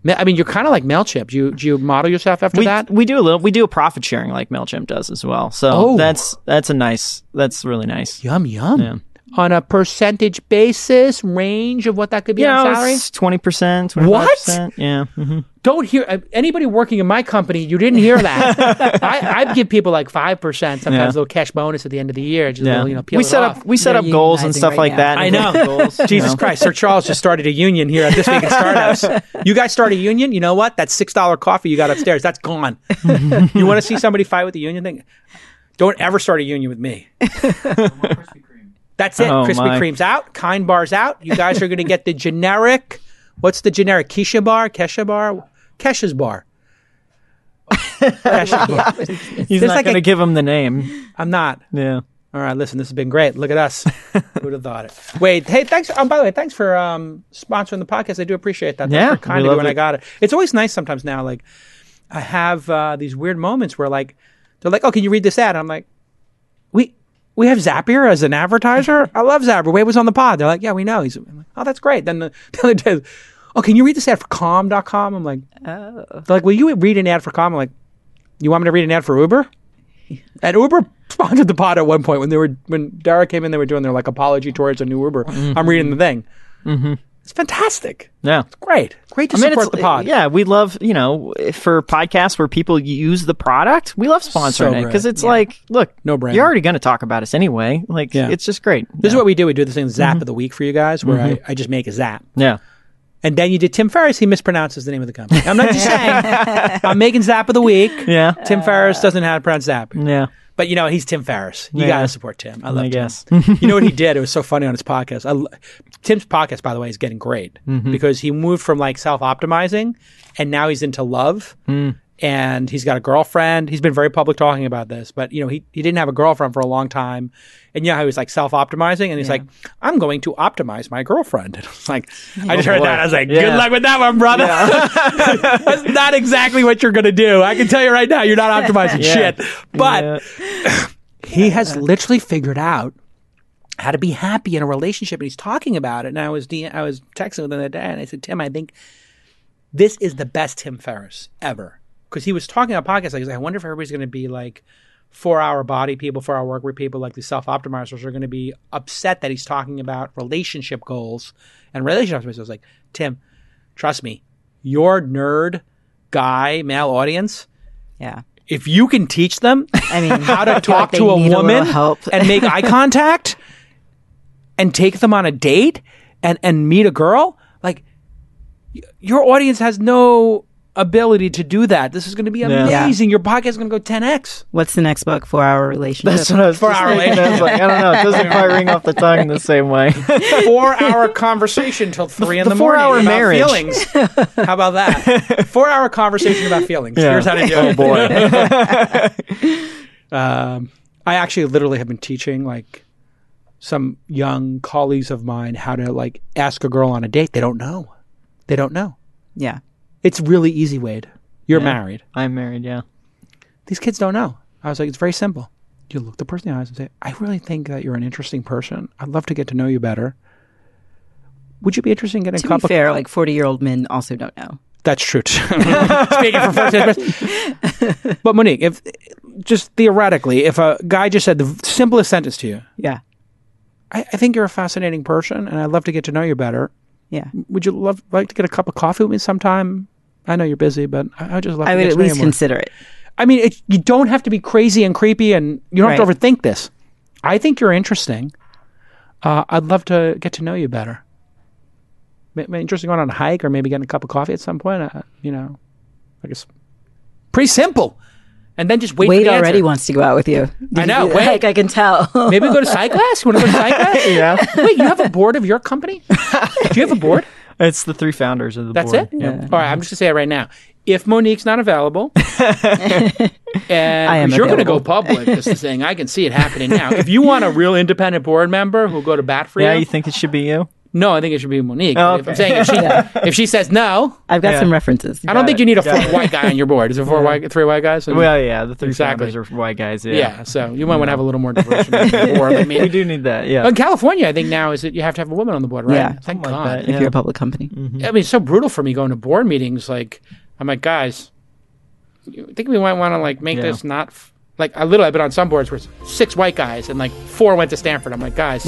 I mean, you're kind of like MailChimp. Do you model yourself after that? We do a little. We do a profit sharing like MailChimp does as well. So that's really nice. Yum. Yeah. On a percentage basis, range of what that could be on salary? 20%, 25%. What? Yeah. Don't hear anybody working in my company. You didn't hear that. I give people like 5%, sometimes a little cash bonus at the end of the year. Just a little, peel we set off. We set up goals and stuff like that. I know. Goals, Jesus Christ, Sir Charles just started a union here at This Week in Startups. You guys start a union. You know what? That $6 coffee you got upstairs, that's gone. You want to see somebody fight with the union thing? Don't ever start a union with me. That's it. Krispy Kreme's out. Kind Bar's out. You guys are going to get the generic. What's the generic? Kesha's bar. Kesha's bar. He's not going to give him the name. I'm not. Yeah. All right. Listen, this has been great. Look at us. Who'd have thought it? Wade, hey, thanks. By the way, thanks for sponsoring the podcast. I do appreciate that. Thanks for kind of you when I got it. It's always nice sometimes now. Like I have these weird moments where like they're like, oh, can you read this ad? And I'm like, we have Zapier as an advertiser? I love Zapier. Wade was on the pod. They're like, yeah, we know. I'm like, oh, that's great. Then the other day, oh, can you read this ad for calm.com? I'm like, oh. They're like, will you read an ad for Calm? I'm like, you want me to read an ad for Uber? And Uber sponsored the pod at one point. When Dara came in, they were doing their like apology towards a new Uber. I'm reading the thing. It's fantastic. Yeah. It's great. Great to support the pod. Yeah, we love, you know, for podcasts where people use the product, we love sponsoring it because it's like, look, no brand. You're already going to talk about us anyway. Like, it's just great. This is what we do. We do this thing, Zap of the Week for you guys, where I just make a zap. Yeah. And then you did Tim Ferriss. He mispronounces the name of the company. I'm not just saying. I'm making Zap of the Week. Yeah. Tim Ferriss doesn't know how to pronounce Zap. Yeah. But, you know, he's Tim Ferriss. You got to support Tim. I love Tim. You know what he did? It was so funny on his podcast. Tim's podcast, by the way, is getting great because he moved from like self-optimizing and now he's into love and he's got a girlfriend. He's been very public talking about this, but, you know, he didn't have a girlfriend for a long time. And you know how he was like self-optimizing and he's like, I'm going to optimize my girlfriend. And I was like, I just heard that. I was like, good luck with that one, brother. Yeah. That's not exactly what you're going to do. I can tell you right now, you're not optimizing shit. But he has literally figured out how to be happy in a relationship. And he's talking about it. And I was texting with him the other day and I said, Tim, I think this is the best Tim Ferriss ever. Because he was talking on podcasts. Like, I wonder if everybody's going to be like, 4-hour body people, 4-hour work week people, like these self-optimizers are going to be upset that he's talking about relationship goals and relationship optimizers. I was like, Tim, trust me, your nerd guy, male audience, if you can teach them how to talk to a woman and make eye contact and take them on a date and meet a girl, like your audience has no ability to do that. This is going to be amazing. Yeah. Your podcast is going to go 10x. What's the next book for our relationship? That's what I was for our relationship. Like, I don't know. It doesn't quite ring off the tongue the same way. 4 hour conversation till 3 in the morning. 4 hour marriage. Feelings. How about that? 4 hour conversation about feelings. Yeah. Here's how to do it. Oh boy. I actually literally have been teaching like some young colleagues of mine how to like ask a girl on a date. They don't know. They don't know. Yeah. It's really easy, Wade. You're married. I'm married, yeah. These kids don't know. I was like, it's very simple. You look the person in the eyes and say, I really think that you're an interesting person. I'd love to get to know you better. Would you be interested in getting a cup of... To be fair, like 40-year-old men also don't know. That's true. Speaking for 40 years. But Monique, if just theoretically, if a guy just said the simplest sentence to you. Yeah. I think you're a fascinating person and I'd love to get to know you better. Yeah. Would you like to get a cup of coffee with me sometime? I know you're busy, but I just love to get to know you. I would at least consider it. I mean, you don't have to be crazy and creepy and you don't have to overthink this. I think you're interesting. I'd love to get to know you better. Interesting going on a hike or maybe getting a cup of coffee at some point. You know, I guess pretty simple. And then just Wade already wants to go out with you. I know. Wade, like, I can tell. Maybe go to side class. You want to go to side class? Yeah. Wait, you have a board of your company? Do you have a board? It's the three founders of the board. That's it? Yeah. All right. I'm just going to say it right now. If Monique's not available, and you're going to go public, this is saying I can see it happening now. If you want a real independent board member who will go to bat for you think it should be you? No, I think it should be Monique. Oh, okay. If I'm saying if she says no, I've got some references. I don't think you need a fourth white guy on your board. Is it three white guys? I mean, well, yeah, the three founders are white guys. Yeah, so you might want to have a little more diversity. I mean, we do need that. Yeah, in California, I think now is that you have to have a woman on the board, right? Yeah, thank God. Like that, if you're a public company, I mean, it's so brutal for me going to board meetings. Like, I'm like, guys, I think we might want to like make this not like I've been on some boards where it's 6 white guys and like 4 went to Stanford. I'm like, guys,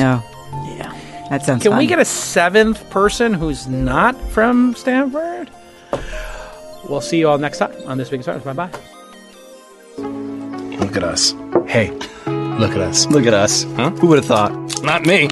that sounds Can we get a 7th person who's not from Stanford? We'll see you all next time on This Week in Startups. Bye-bye. Look at us. Hey, look at us. Look at us. Huh? Who would have thought? Not me.